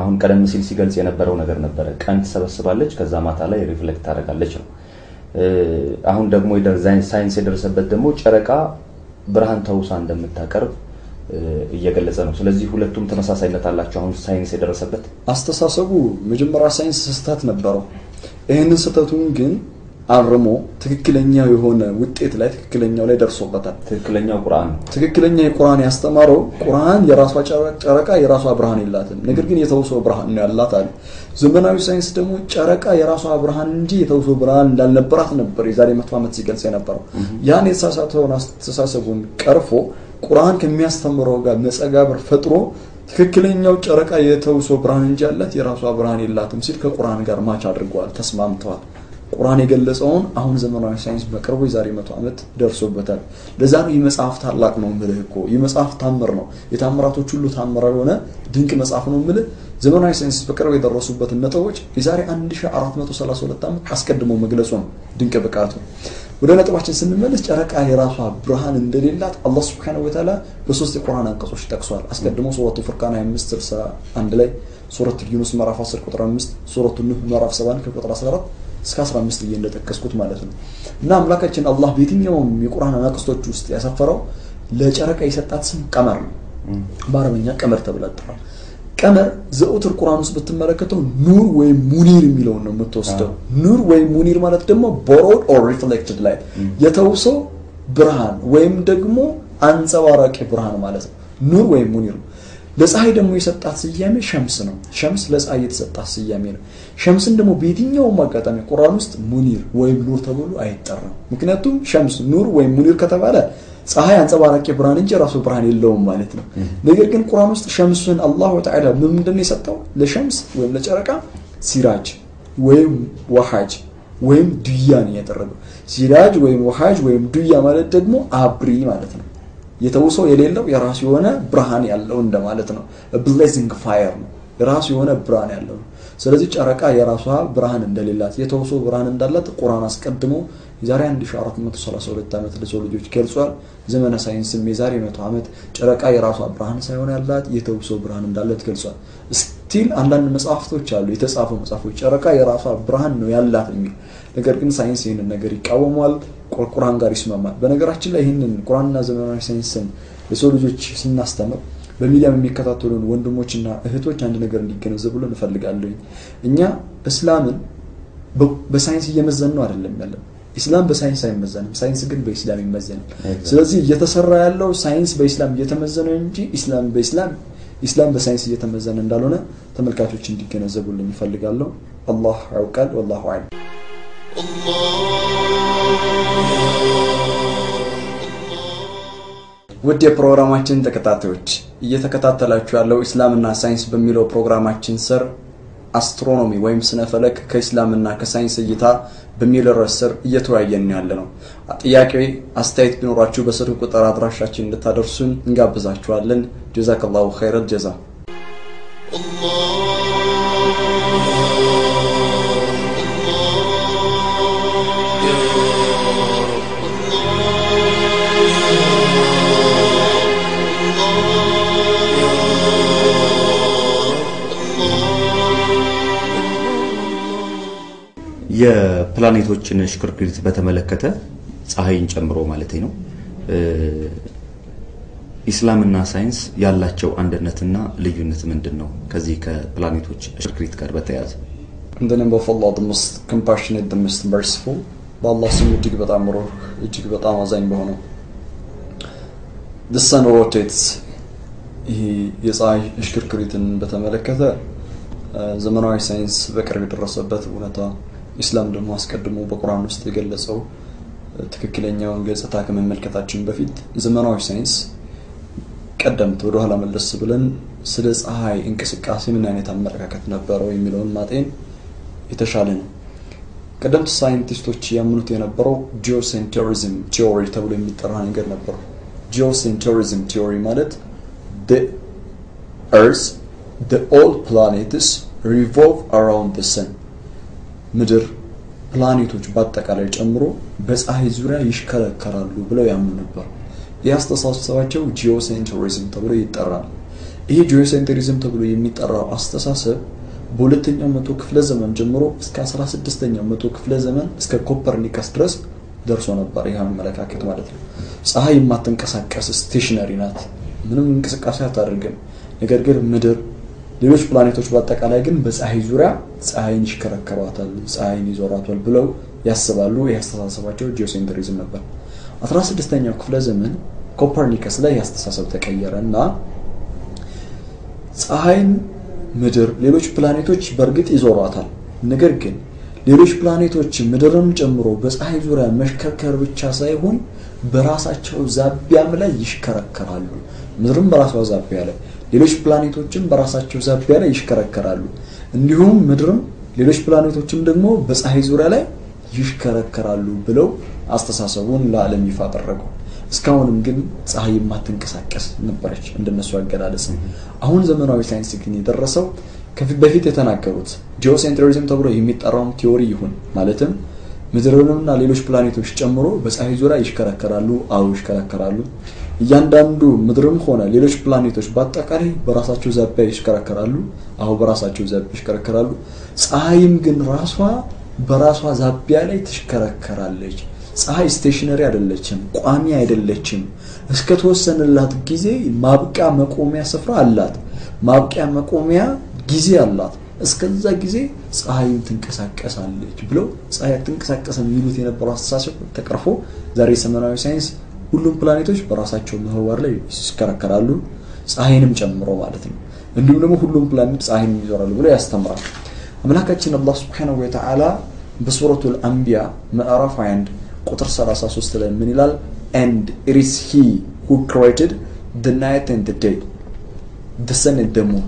አሁን ቀደም ሲል ሲገልጽ የነበረው ነገር ነበር ቀን ተሰበስባለች ከዛ ማታ ላይ ሪፍሌክት ታደርጋለች ነው አሁን ደግሞ ሳይንስ የደረሰበት ደግሞ ጨረቃ ብርሃን ተውሳ እንደምታቀርብ እየገለጸ ነው ስለዚህ ሁለቱም ተመሳሳይነት አላቸው አሁን ሳይንስ የደረሰበት አስተሳሰቡ መጀመሪያ ሳይንስ ስህተት ነበረው ይሄንን ስህተቱን ግን አርሞ ትክክለኛው የሆነ ውጤት ላይ ትክክለኛው ላይ ደርሶበታል ትክክለኛው ቁርአን ትክክለኛው የቁርአን ያስተማረው ቁርአን የራሷ ጨረቃ የራሷ ብርሃን የላትም ነገር ግን የተውሶ ብርሃን ነው ያላት አለ ዘመናዊ ሳይንስ ደግሞ ጨረቃ የራሷ ብርሃን እንጂ የተውሶ ብርሃን እንዳልነበራት ነበር የዛሬ 100 ዓመት ሲገልጽ የነበረው ያን የተሳሳተውን አስተሳሰቡን ቀርፎ ቁርአን ከሚያስተምረው ጋር መጸጋብር ፈጥሮ ትክክለኛው ጨረቃ የተውሶ ብርሃን እንጂ ያላት የራሷ ብርሃን የላትም ሲል ከቁርአን ጋር ማች አድርጓል ተስማምቷል ቁርአን የገለጸውን አሁን ዘመናዊ ሳይንስ በቅርቡ ዛሬ 100 ዓመት ደርሶበታል ለዛም የመጽሐፍ ታላቅ ነው ምልህኮ የመጽሐፍ ታምር ነው የታምራቶች ሁሉ ታምር ሆነ ድንቅ መጽሐፍ ነው ምልህ ዘመናዊ ሳይንስ በቅርቡ የደረሱበት ነጥቦች የዛሬ 1432 ዓመት አስቀድሞ መግለጹ ነው ድንቅ በቃቱ ወደ ነጥባችን ስንመለስ ጨረቃ የራሷ ብርሃን እንደሌላት አላህ Subhanahu wa ta'ala በሶስት የቁርአን አንቀጾች ጠቅሷል አስቀድሞ ሱረቱ ፍርቃን 5:61 ላይ ሱረቱ ዩኑስ ምዕራፍ 10 ቁጥር 5 ሱረቱ ኑህ ምዕራፍ 7 ቁጥር 14 እስከ 15 እንደተከስኩት ማለት ነው እና አምላካችን አላህ በየትኛውም የቁርአን አንቀጾች ውስጥ ያሰፈረው ለጨረቃ የሰጣት ስም ቀመር ነው በአረብኛ ቀመር ተብሏል ቀመር ዘውትር ቁርአን ውስጥ በተመረከተው ኑር ወይ ሙኒር የሚለው ነው የምትወስደው ኑር ወይ ሙኒር ማለት ደግሞ borrowed or reflected light የተውሶ ብርሃን ወይም ደግሞ አንጸባራቂ ብርሃን ማለት ነው ኑር ወይ ሙኒር ለፀሐይ ደግሞ የሰጣት ስያሜ ሸምስ ነው ሸምስ ለፀሐይ የተሰጣት ስያሜ ነው ሸምስን ደግሞ በየትኛው ማጋጣሚ ቁርአን ውስጥ ሙኒር ወይ ኑር ተብሎ አይጠራም ምክንያቱም ሸምስ ኑር ወይ ሙኒር ከተባለ ፀሐይ አንጸባራቂ ብርሃን እንጂ ራሱ ብርሃን የለውም ማለት ነው ነገር ግን ቁርአን ውስጥ ሸምስን አላህ ወተዓላ ምንድነው የሰጠው ለሸምስ ወይ ለጨረቃ ሲራጅ ወይ ወሃጅ ወይ ዱያን ያደረገው ሲራጅ ወይ ወሃጅ ወይ ዱያ ማለት ደግሞ አብሪ ማለት ነው የተውሶ የሌለው የራስ የሆነ ብርሃን ያለው እንደማለት ነው ብሌዚንግ ፋየር ነው የራስ የሆነ ብርሃን ያለው ስለዚህ ጨረቃ የራሷ ብርሃን እንደሌላት የተውሶ ብርሃን እንዳላት ቁርአን አስቀድሞ የዛሬ 1432 ዓመት ለሰው ልጆች ገልጿል ዘመነ ሳይንስም የዛሬ 100 ዓመት ጨረቃ የራሷ ብርሃን ሳይሆን ያላት የተውሶ ብርሃን እንዳላት ገልጿል ስቲል አንዳንድ መጽሐፍቶች አሉ የተጻፉ መጽሐፎች ጨረቃ የራሷ ብርሃን ነው ያላት የሚል ነገር ግን ሳይንስ ይሄንን ነገር ይቃወማል ቁርአን ጋር ይስማማል በነገራችን ላይ ይሄንን ቁርአንና ዘመናዊ ሳይንስን ለሰው ልጆች ስናስተምር በሚዲያም የሚከታተሉን ወንድሞችና እህቶች አንድ ነገር እንዲገነዘቡልን ፈልጋለሁ እኛ እስላምን በሳይንስ እየመዘን ነው አይደለም ያለው እስላም በሳይንስ አይመዘንም ሳይንስ ግን በእስላም ይመዘናል ስለዚህ እየተሰራ ያለው ሳይንስ በእስላም እየተመዘነ እንጂ እስላም በሳይንስ እየተመዘነ እንዳልሆነ ተመልካቾች እንዲገነዘቡልኝ ፈልጋለሁ አላህ አውቃል والله አለ ወደ ፕሮግራማችን ተከታታዮች እየተከታተላችሁ ያለው እስላምና ሳይንስ በሚለው ፕሮግራማችን ስር አስትሮኖሚ ወይም ስነ ፈለክ ከእስላምና ከሳይንስ እይታ በሚል ርዕስ ስር እየተወያየን ያለነው ጥያቄው አስተያየት ቢኖራችሁ በስልክ ቁጥር አድራሻችን እንድታደርሱን እንጋብዛችኋለን ጀዛከላሁ ኸይረል ጀዛ የፕላኔቶችን ሽክርክሪት በተመለከተ ፀሐይን ጨምሮ ማለት ነው እስላምና ሳይንስ ያላቸው አንድነትና ልዩነት ምንድነው ከዚህ ከፕላኔቶች ሽክርክሪት ጋር በተያያዘ እንደነባው ፈላህ ደምስ ኮምፓሽኔት ደምስ መርሲፉል በአላህ ስም እጅግ በጣም አዛኝ በሆነው the sun rotates የፀሐይ ሽክርክሪትን በተመለከተ ዘመናዊ ሳይንስ በቅርብ ድረሰበት ወነታ እስላም ደግሞ አስቀድሞ በቁርአን ውስጥ የገለጸው ትክክለኛውን ገጽታ ከመመልከታችን በፊት ዘመናዊ ሳይንስ ቀደምት ወደ ኋላ መለስ ብለን ስለ ፀሐይ እንቅስቃሴ ምን አይነት አመለካከት ነበረው የሚለውን ማጤን የተሻለ ነው። ቀደምት ሳይንቲስቶች ያምኑት የነበረው ጂኦሴንትሪዝም ቲዮሪ ተብሎ የሚጠራ ነገር ነበር። ጂኦሴንትሪዝም ቲዮሪ ማለት the earth the all planets revolve around the sun ምድር ፕላኔቶች በአጠቃላይ ጨምሮ በፀሐይ ዙሪያ ይሽከረከራሉ ብለው ያምኑ ነበር። ያስተሳሰባቸው ጂኦሴንትሪዝም ተብሎ ይጠራል። ይህ ጂኦሴንትሪዝም ተብሎ የሚጠራው አስተሳሰብ በሁለተኛው መቶ ክፍለ ዘመን ጀምሮ እስከ 16ኛው መቶ ክፍለ ዘመን እስከ ኮፐርኒከስ ድረስ ደርሶ ነበር። ይሄ አመለካከት ማለት ነው ፀሐይ የማትንቀሳቀስ ስቴሽነሪ ናት። ምንም እንቅስቃሴ አታደርግም። ነገር ግን ምድር ሌሎች ፕላኔቶች በአጠቃላይ ግን በፀሐይ ዙሪያ ፀሐይን ይሽከረከራታል ፀሐይን ይዞራታል ብለው ያስባሉ። ያስተሳሰባቸው ጂኦሴንትሪዝም ነበር። 16ኛው ክፍለ ዘመን ኮፐርኒከስ ላይ ያስተሳሰብ ተቀየረና ፀሐይን ምድር ሌሎች ፕላኔቶች በእርግጥ ይዞራታል ነገር ግን ሌሎች ፕላኔቶች ምድርንም ጨምሮ በፀሐይ ዙሪያ መሽከርከር ብቻ ሳይሆን በራሳቸው ዛቢያም ላይ ይሽከረከራሉ። ምድርም በራሷ ዛቢያ ላይ ሌሎች ፕላኔቶችም በራሳቸው ዛቢያ ላይ ይሽከረከራሉ እንዲሁም ምድርም ሌሎች ፕላኔቶችም ደግሞ በፀሐይ ዙሪያ ላይ ይሽከረከራሉ ብለው አስተሳሰቡን ለዓለም ይፋ አደረጉ። እስካሁንም ግን ፀሐይ የማትንቀሳቀስ ነበረች እንደነሱ አገላለጽ። አሁን ዘመናዊ ሳይንስ ግን የደረሰው ከፊት በፊት የተናገሩት ጂኦሴንትሪዝም ተብሎ የሚጠራው ቲዮሪ ይሁን ማለትም ምድርንና ሌሎች ፕላኔቶች ጨምሮ በፀሐይ ዙሪያ ይሽከረከራሉ እያንዳንዱ ምድርም ሆነ ሌሎች ፕላኔቶች በአጠቃላይ በራሳቸው ዛቢያ ይሽከረከራሉ ፀሐይም ግን ራሷ በራሷ ዛቢያ ላይ ትሽከረከራለች። ፀሐይ ስቴሽነሪ አይደለችም ቋሚ አይደለችም እስከተወሰነላት ጊዜ ማብቂያ መቆሚያ ስፍራ አላት ማብቂያ መቆሚያ ጊዜ አላት እስከዛ ጊዜ ፀሐይን ትንቀሳቀሳለች ብለው ፀሐይ አትንቀሳቀስም ይሉት የነበረው አስተሳሰብ ተቀርፎ ዛሬ ዘመናዊ ሳይንስ ሁሉም ፕላኔቶች በራሳቸው ምህዋር ላይ ይሽከረከራሉ ፀሐይንም ጨምሮ ማለት ነው እንዲሁም ደግሞ ሁሉም ፕላኔት ፀሐይን ይዞራሉ ብለው ያስተምራሉ። አምላካችን አላህ Subhanahu wa ta'ala በሱረቱል አንቢያ ምዕራፍ 21 ቁጥር 33 ላይ ምን ይላል? and it is he who created the night and the day the sun and the moon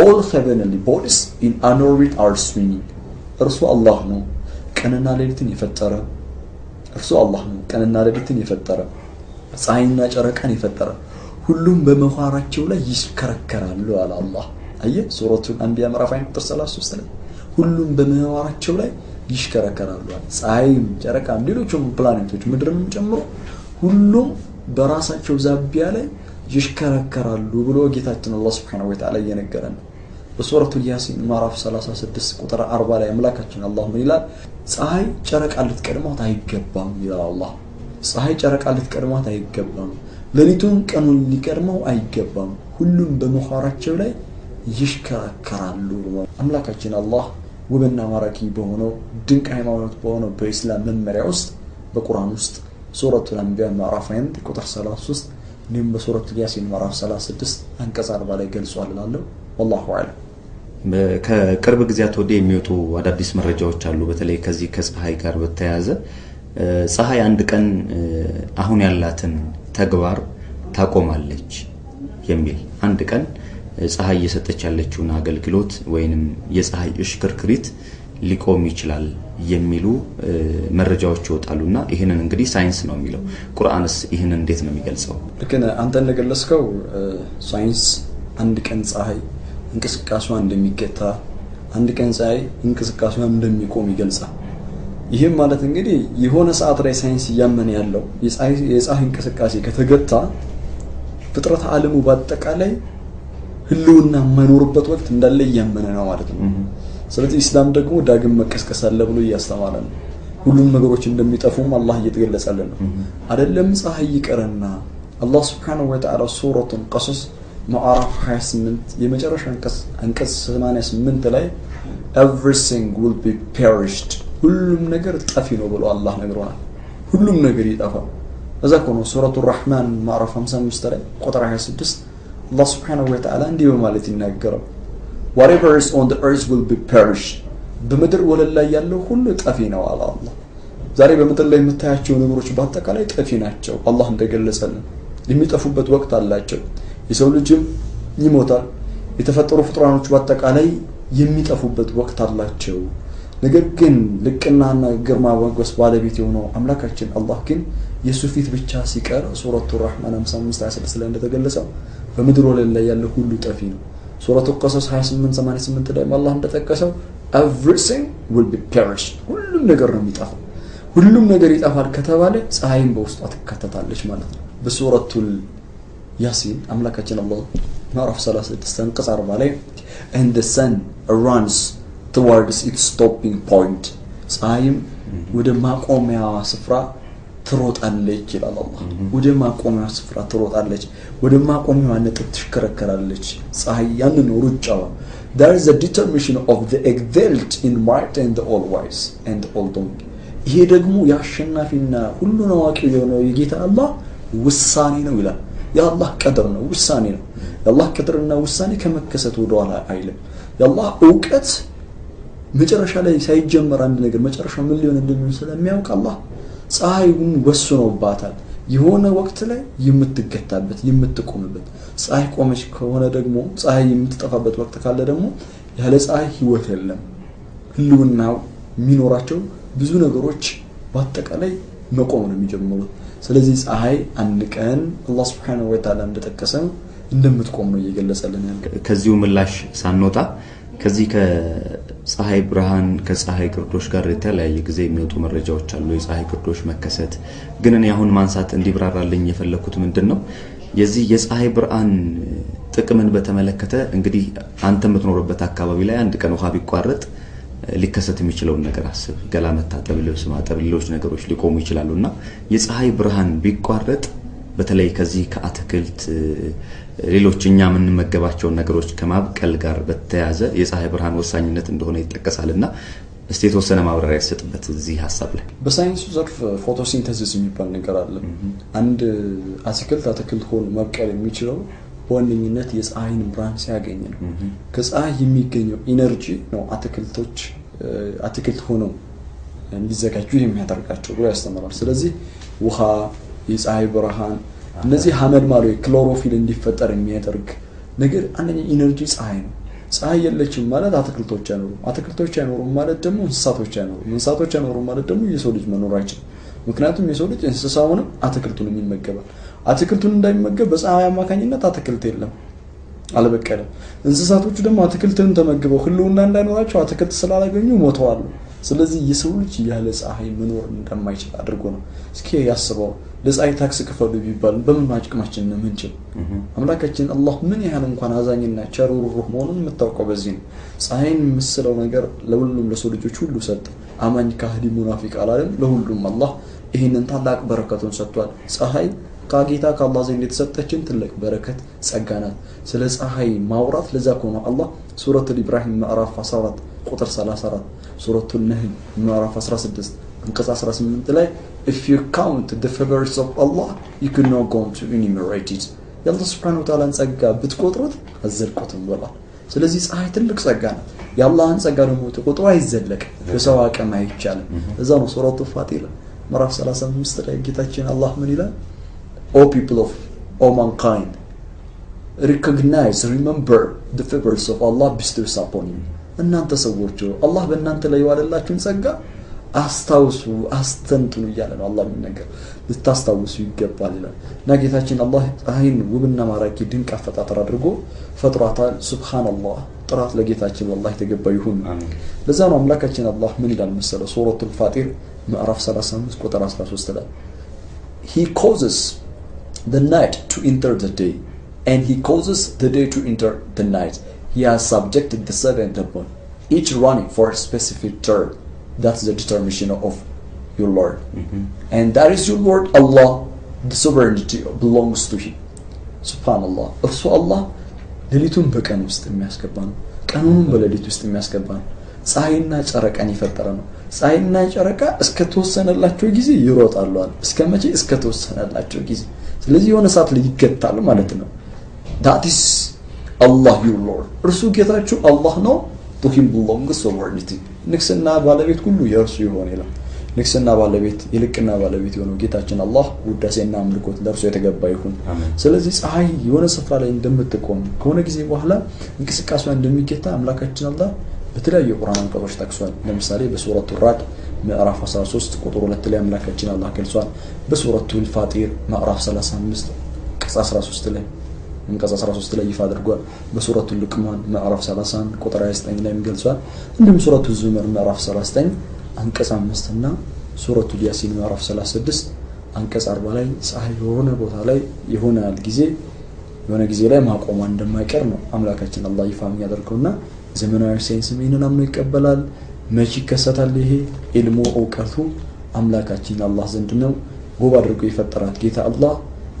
all heavenly bodies in an orbit are swinging እርሱ አላህ ነው ቀንና ሌሊትን የፈጠረ ፀሐይና ጨረቃን የፈጠረ ሁሉም በመዋራቸው ላይ ይሽከረከራሉ አለ አላህ። አየ ሱረቱል አንቢያ ምዕራፍ 1 ቁጥር 33 ላይ ሁሉም በመዋራቸው ላይ ይሽከረከራሉ ፀሐይም ጨረቃም ሌሎችም ፕላኔቶች ምድርም ጨምሮ ሁሉም በራሳቸው ዛቢያ ላይ ይሽከረከራሉ ብሎ ጌታችን አላህ Subhanahu wa ta'ala የነገረን በሱረቱል ያሲን ምዕራፍ 36 ቁጥር 40 ላይ አምላካችን አላህ ምን ይላል? ፀሐይ ጨረቃ ልትቀድማት አይገባም ይላል አላህ። ፀሐይ ጨረቃ ልትቀድማት አይገባም ሌሊቱን ቀኑን ሊቀድመው አይገባም ሁሉም በመዋራቸው ላይ ይሽከረከራሉ። አምላካችን አላህ ውብና ማራኪ በሆነው ድንቅ ሃይማኖት በሆነው በእስላም መመሪያ ውስጥ በቁርአን ውስጥ ሱረቱ አንቢያ ምዕራፍ 1 ቁጥር 33 ንም በሱረቱ ያሲን ምዕራፍ 36 አንቀጽ 40 ላይ ገልጿል እላለሁ። والله اعلم። ከቅርብ ጊዜያት ወዲህ የሚወጡ አዳዲስ መረጃዎች አሉ። በተለይ ከዚህ ከፀሐይ ጋር በተያያዘ ፀሐይ አንድ ቀን አሁን ያላትን ተግባር ታቆማለች የሚል አንድ ቀን ፀሐይ እየሰጠች ያለችውን አገልግሎት ወይንም የፀሐይ እሽክርክሪት ሊቆም ይችላል የሚሉ መረጃዎች ወጣሉና ይሄንን እንግዲህ ሳይንስ ነው የሚለው ቁርአንስ ይሄንን እንዴት ነው የሚገልጸው? ለከነ አንተ እንደገለጽከው ሳይንስ አንድ ቀን ፀሐይ እንቅስቃሴዋ እንደሚገታ አንድ ቀን ፀሐይ እንቅስቃሴዋ እንደሚቆም ይገልጻል። ይሄም ማለት እንግዲህ የሆነ ሰዓት ላይ ሳይንስ ያመነ ያለው የፀሐይ እንቅስቃሴ ከተገታ ፍጥረት ዓለሙ በአጠቃላይ ህልውና ማይኖርበት ወቅት እንዳለ ያመነ ነው ማለት ነው። ስለዚህ እስላም ደግሞ ዳግም መቀስቀስ አለ ብሎ ያስተማረ ነው። ሁሉም ነገሮች እንደሚጠፉም አላህ እየተገለጸልን ነው። አይደለም ፀሐይ ይቀርና አላህ Subhanahu wa ta'ala ሱረቱን ቀስስ ማዕራፍ 28 የመጨረሻ አንቀጽ 88 ላይ everything will be perished ሁሉም ነገር ጠፊ ነው ብሎ አላህ ነግሮናል። ሁሉም ነገር ይጠፋል። እዛ ቆኖ ሱረቱ الرحማን ማዕራፍ 55 ላይ ቁጥር 26 Allah Subhanahu wa ta'ala and you ማለት ይናገራል whatever is on the earth will be perished በምድር ወለል ላይ ያለው ሁሉ ጠፊ ነው አለ አላህ። ዛሬ በምድር ላይ የምታያቸው ነገሮች በአጠቃላይ ጠፊ ናቸው አላህ እንደገለጸልን። የሚጠፉበት ወቅት አላቸው። የሰው ልጅም ይሞታል። የተፈጠሩ ፍጥረቶች በአጠቃላይ የሚጠፉበት ወቅት አላቸው። ነገር ግን ልቅናና ግርማ ወንጎስ ባለቤት የሆነው አምላካችን አላህ ግን የሱፊት ብቻ ሲቀር ሱረቱ الرحማን 55:16 ላይ እንደተገለጸው በመድሮ ላይ ያለው ሁሉ ጠፊ ነው። ሱረቱ ቀሰስ 28:88 ላይ አላህ እንደተጠቀሰው everything will be perished ሁሉም ነገር ነው የሚጠፋው። ሁሉም ነገር ይጠፋል ከተባለ ፀሐይም በውስጧ ትከተታለች ማለት ነው። በሱረቱ ያሲን አምላካችን አላህ ማዕራፍ 36 አንቀጽ 40 ላይ and the sun runs towards its stopping point ፀሐይም ወደ ማቆሚያዋ ስፍራ ትሮጣለች ይላል አላህ። ወደ ማቆሚያዋ ስፍራ ትሮጣለች ወደ ማቆሚያዋ ነጥብ ትሽከረከራለች ፀሐይ ያንን ሩጫዋ there is a determination of the exalt in might and the all wise and all knowing ይሄ ደግሞ ያሸናፊና ሁሉን አዋቂ የሆነው የጌታ አላህ ውሳኔ ነው ይላል። የአላህ ቀደር ነው ውሳኔ ነው። የአላህ ቀደርና ውሳኔ ከመከሰት ወደ ኋላ አይልም። የአላህ ዕውቀት መጨረሻ ላይ ሳይጀመር አንድ ነገር መጨረሻ ምን ሊሆን እንደሚሆን ስለሚያውቅ አላህ ፀሐይውን ወስኖባታል። የሆነ ወቅት ላይ የምትገታበት የምትቆምበት ፀሐይ ቆመች ከሆነ ደግሞ ፀሐይ የምትጠፋበት ወቅት ካለ ደግሞ ያለ ፀሐይ ህይወት የለም። ህልውናው የሚኖራቸው ብዙ ነገሮች በአጠቃላይ መቆም ነው የሚጀምሩት። ስለዚህ ፀሐይ አንድ ቀን አላህ Subhanahu wa ta'ala እንደተጠቀሰ እንደምትቆም ነው እየገለጸልን ያለው። ከዚሁ ምላሽ ሳንወጣ ከዚህ ከፀሐይ ብርሃን ከፀሐይ ግርዶሽ ጋር የተለያየ ጊዜ የሚወጡ መረጃዎች አሉ። የፀሐይ ግርዶሽ መከሰት ግን እኔ አሁን ማንሳት እንዲብራራልኝ የፈለኩት ምንድነው የዚህ የፀሐይ ብርሃን ጥቅምን በተመለከተ እንግዲህ አንተ የምትኖርበት አካባቢ ላይ አንድ ቀን ውሃ ቢቋረጥ ሊከሰት የሚችለው ነገር አስብ። ገላ መታጠብ፣ ልብስ ማጠብ፣ ሌሎች ነገሮች ሊቆሙ ይችላሉና የፀሐይ ብርሃን ቢቋረጥ በተለይ ከዚህ ከአትክልት ሌሎችኛ ምን መገባቸው ነገሮች ከማብቀል ጋር በተያያዘ የፀሐይ ብርሃን ወሳኝነት እንደሆነ ይጠቀሳልና እስቲ የተወሰነ ማብራሪያ ያሰጥበት እዚህ ሐሳብ ላይ። በሳይንስ ዘርፍ ፎቶሲንተሲስ የሚባል ነገር አለ። አንድ አትክልት ሆኖ መብቀል የሚችለው በዋነኝነት የፀሐይን ብርሃን ሲያገኝ ነው። ከፀሐይ የሚገኘው ኢነርጂ ነው አትክልት ሆኖ እንዲዘጋጁ የሚያደርጋቸው ብሎ ያስተምራል። ስለዚህ ውሃ የፀሐይ ብርሃን እነዚህ ሐመድ ማለት ክሎሮፊል እንዲፈጠር የሚያደርግ ነገር አንደኛ ኢነርጂ ፀሐይ ነው። ፀሐይ የለችም ማለት አትክልቶች አይኖሩም። አትክልቶች አይኖሩም ማለት ደግሞ እንስሳቶች አይኖሩም። እንስሳቶች አይኖሩም ማለት ደግሞ የሰው ልጅ መኖር አይችልም። ምክንያቱም የሰው ልጅ እንስሳውንም አትክልቱንም ይመገባል። አትክልቱን እንዳይመገብ በፀሐይ አማካኝነት አትክልት የለም አልበቀለም። እንስሳቶቹ ደግሞ አትክልቱን ተመግበው ህልውና እንዳይኖራቸው አትክልት ስላላገኙ ሞተዋል። ስለዚህ የሰው ልጅ ያለ ፀሐይ መኖር እንደማይችል አድርጎ ነው። እስኪ ያስበው ለፀሐይ ታክስ ከፈሉ ቢባል በምን ማጭቅማችን ነው ምንጭም? አምላካችን አላህ ምን ያህል እንኳን አዛኝና ቸር ሩህሞኑን መታወቀው በዚህ ነው። ፀሐይን መስለው ነገር ለሁሉም ለሰው ልጆች ሁሉ ሰጥ አማኝ ካህዲ ሙናፊቅ አላለም። ለሁሉም አላህ ይሄንን ታላቅ በረከቱን ሰጥቷል። ፀሐይ ካጊታ ካላህ ዘንድ የተሰጠችን ትልቅ በረከት ጸጋናት ስለ ጸሐይ ማውራት ለዛኮ ነው አላህ ሱረቱ ኢብራሂም ማዕራፍ 14 ቁጥር 34 ሱረቱ ነህል ማዕራፍ 16 አንቀጽ 18 ላይ if you count the favors of Allah you could not go to enumerate it ያላህ Subhanahu wa ta'ala ጸጋ ብትቆጥሩት አዘልቁትም ወላ ስለዚህ ጸሐይ ትልቅ ጸጋናት ያላህን ጸጋ ደግሞ ተቆጥሮ አይዘለቅ በሰው አቀም አይቻልም እዛ ነው ሱረቱ ፋቲር ማዕራፍ 35 ላይ ጌታችን አላህ ምን ይላል O people of all mankind, recognize, remember the favors of Allah bestows upon you. እናንተ ሰዎች አላህ በእናንተ ላይ ያወለላችሁን ጸጋ አስታውሱ አስተንትኑ ይላል አላህ ይነገር ልታስታውሱ ይገባል ይላል ናጌታችን አላህ ፀሐይን ውብና ማራኪ ድንቅ አፈጣጠር አድርጎ ፈጥሯታል ሱብሃንአላህ ጥራት ለጌታችን والله ተገባይ ይሁን አሜን ለዛ ነው አምላካችን አላህ ምን ይላል መሰለ ሱረቱል ፋጢር ማዕራፍ 35 ቁጥር 13 ላይ He causes the night to enter the day and he causes the day to enter the night he has subjected the servant upon each running for a specific term that's the determination of your Lord mm-hmm. and that is your Lord Allah the sovereignty belongs to him subhanallah also Allah ለሊቱን በቀን ውስጥ የሚያስገባን ቀኑን በለሊት ውስጥ የሚያስገባን ፀሐይና ጨረቃን ይፈጠረ ነው ፀሐይና ጨረቃ እስከተወሰነላቸው ጊዜ ይሮጣሉ እስከመቼ እስከተወሰነላቸው ጊዜ ስለዚህ የሆነ ሰዓት ላይ ይገታል ማለት ነው that is Allah your Lord እርሱ ጌታችሁ አላህ ነው to him belongs sovereignty ንግስና ባለቤት ሁሉ የእርሱ ይሆን ይላል ንግስና ባለቤት ይልቅና ባለቤት የሆነው ጌታችን አላህ ውዳሴና አምልኮት ለእርሱ የተገባ ይሁን ስለዚህ ፀሐይ የሆነ ስፍራ ላይ እንደምትቆም ከሆነ ጊዜ በኋላ እንቅስቃሴዋ እንደሚገታ አምላካችን አላህ በተለያየ ቁርአን አንቀጾች ተክሷል ለምሳሌ በሱረቱ ራድ ማዕራፍ 13 ቁጥር 2 ላይ አምላካችን አላህ ገልጿል በሱረቱ ፋጢር ማዕራፍ 35 ቁጥር 13 ላይ አንቀጽ 13 ላይ ይፋ አድርጓል በሱረቱ ልቅማን ማዕራፍ 31 ቁጥር 29 ላይ ገልጿል እንዲሁም ሱረቱ ዙመር ማዕራፍ 39 አንቀጽ 5 እና ሱረቱ ያሲን ማዕራፍ 36 አንቀጽ 40 ላይ ፀሐይ የሆነ ቦታ ላይ ይሆናል ጊዜ የሆነ ጊዜ ላይ ማቆማ እንደማይቀር ነው አምላካችን አላህ ይፋ የሚያደርገውና ዘመናዊ ሳይንስ ምንን አምኖ ይቀበላል መቼ ከሰታል ይሄ ኢልሙ ወቀቱ አምላካችን አላህ ዘንድ ነው ውብ አድርጎ ይፈጠራት ጌታ አላህ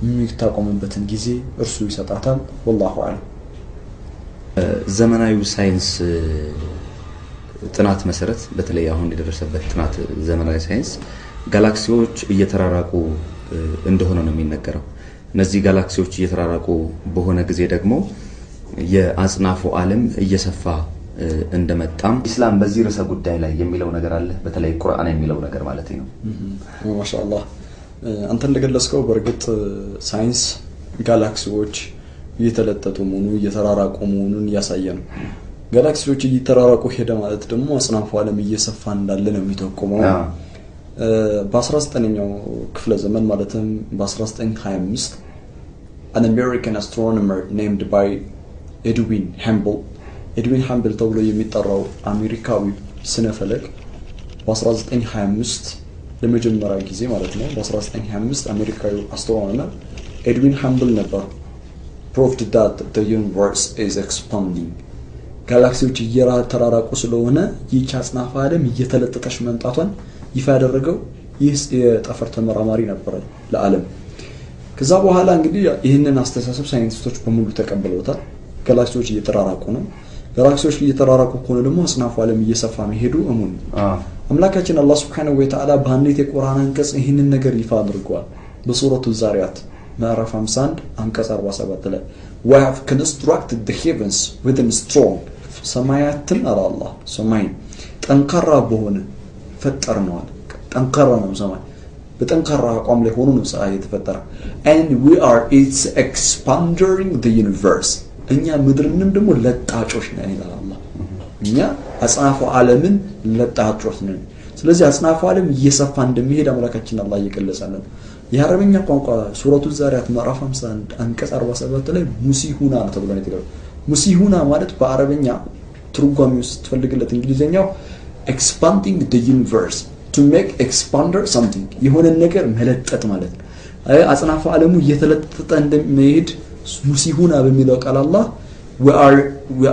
የሚታቆምበትን ጊዜ እርሱ ይሰጣታል والله አለም ዘመናዊ ሳይንስ ጥናት መሰረት በተለይ አሁን የደረሰበት ጥናት ዘመናዊ ሳይንስ ጋላክሲዎች እየተራራቁ እንደሆነ ነው የሚነገረው እነዚህ ጋላክሲዎች እየተራራቁ በሆነ ጊዜ ደግሞ የአጽናፉ ዓለም እየሰፋ እንደመጣም እስላም በዚህ ርዕሰ ጉዳይ ላይ የሚለው ነገር አለ በተለይ ቁርአን የሚለው ነገር ማለት ነው ማሻአላህ አንተ እንደገለጽከው በርግጥ ሳይንስ ጋላክሲዎች እየተለጠጡ ሆኑ እየተራራቁ ሆኑን ያሳያል ጋላክሲዎች እየተራራቁ ሄደ ማለት ደግሞ አጽናፉ ዓለም እየሰፋ እንዳለ ነው የሚጠቁመው በ19ኛው ክፍለ ዘመን ማለትም በ1925 an American astronomer named by ኤድዊን ሃምብል ተብሎ የሚጠራው አሜሪካዊ ስነፈለክ በ1925 ለመጀመሪያ ጊዜ ማለት ነው በ1925 አሜሪካዊ አስትሮኖመር ኤድዊን ሃምብል ነበር proved that the universe is expanding ጋላክሲዎች እየተራራቁ ስለሆነ ይህች አጽናፈ ዓለም እየተለጠጠች መምጣቷን ይፋ ያደረገው ይህ የጠፈር ተመራማሪ ነበር ለዓለም ከዛ በኋላ እንግዲህ ይሄንን አስተሳሰብ ሳይንቲስቶች በሙሉ ተቀበለውታል ጋላክሲዎች እየተራራቁ ነው ጋላክሲዎች እየተራራቁ ሆነ ደግሞ አጽናፈ ዓለም እየሰፋ መሄዱ እሙን አምላካችን አላህ Subhanahu wa ta'ala በአንዲት የቁርአን አንቀጽ ይሄንን ነገር ይፋ አድርጓል በሱረቱ ዛሪያት ማዕራፍ 51 አንቀጽ 47 ላይ we have constructed the heavens with a strong ሰማያትን አላህ ሰማይ ጠንካራ በሆነ ፈጠርነዋል ጠንካራ ነው ሰማይ በጠንካራ አቋም ላይ ሆኖ ነው ፀሐይ የተፈጠረ and we are its expanding the universe እኛ ምድርንም ደግሞ ለጣጮች ነን ይላል አላህ እኛ አጽናፈ ዓለምን ለጣጮች ነን ስለዚህ አጽናፈ ዓለም እየሰፋ እንደሚሄድ አምላካችን አላህ ይገለጻለን የአረብኛ ቋንቋ ሱረቱ ዛሪያት ማዕራፍ 51 አንቀጽ 47 ላይ ሙሲሁና ተብሎ ነው የተገለጸው ሙሲሁና ማለት በአረብኛ ትርጓሜው ስትፈልግለት እንግሊዘኛው expanding the universe to make expander something የሆነ ነገር መለጠጥ ማለት ነው አጽናፈ ዓለሙ እየተለጠጠ እንደሚሄድ ሙሲሁና በሚለው ቃል አላህ we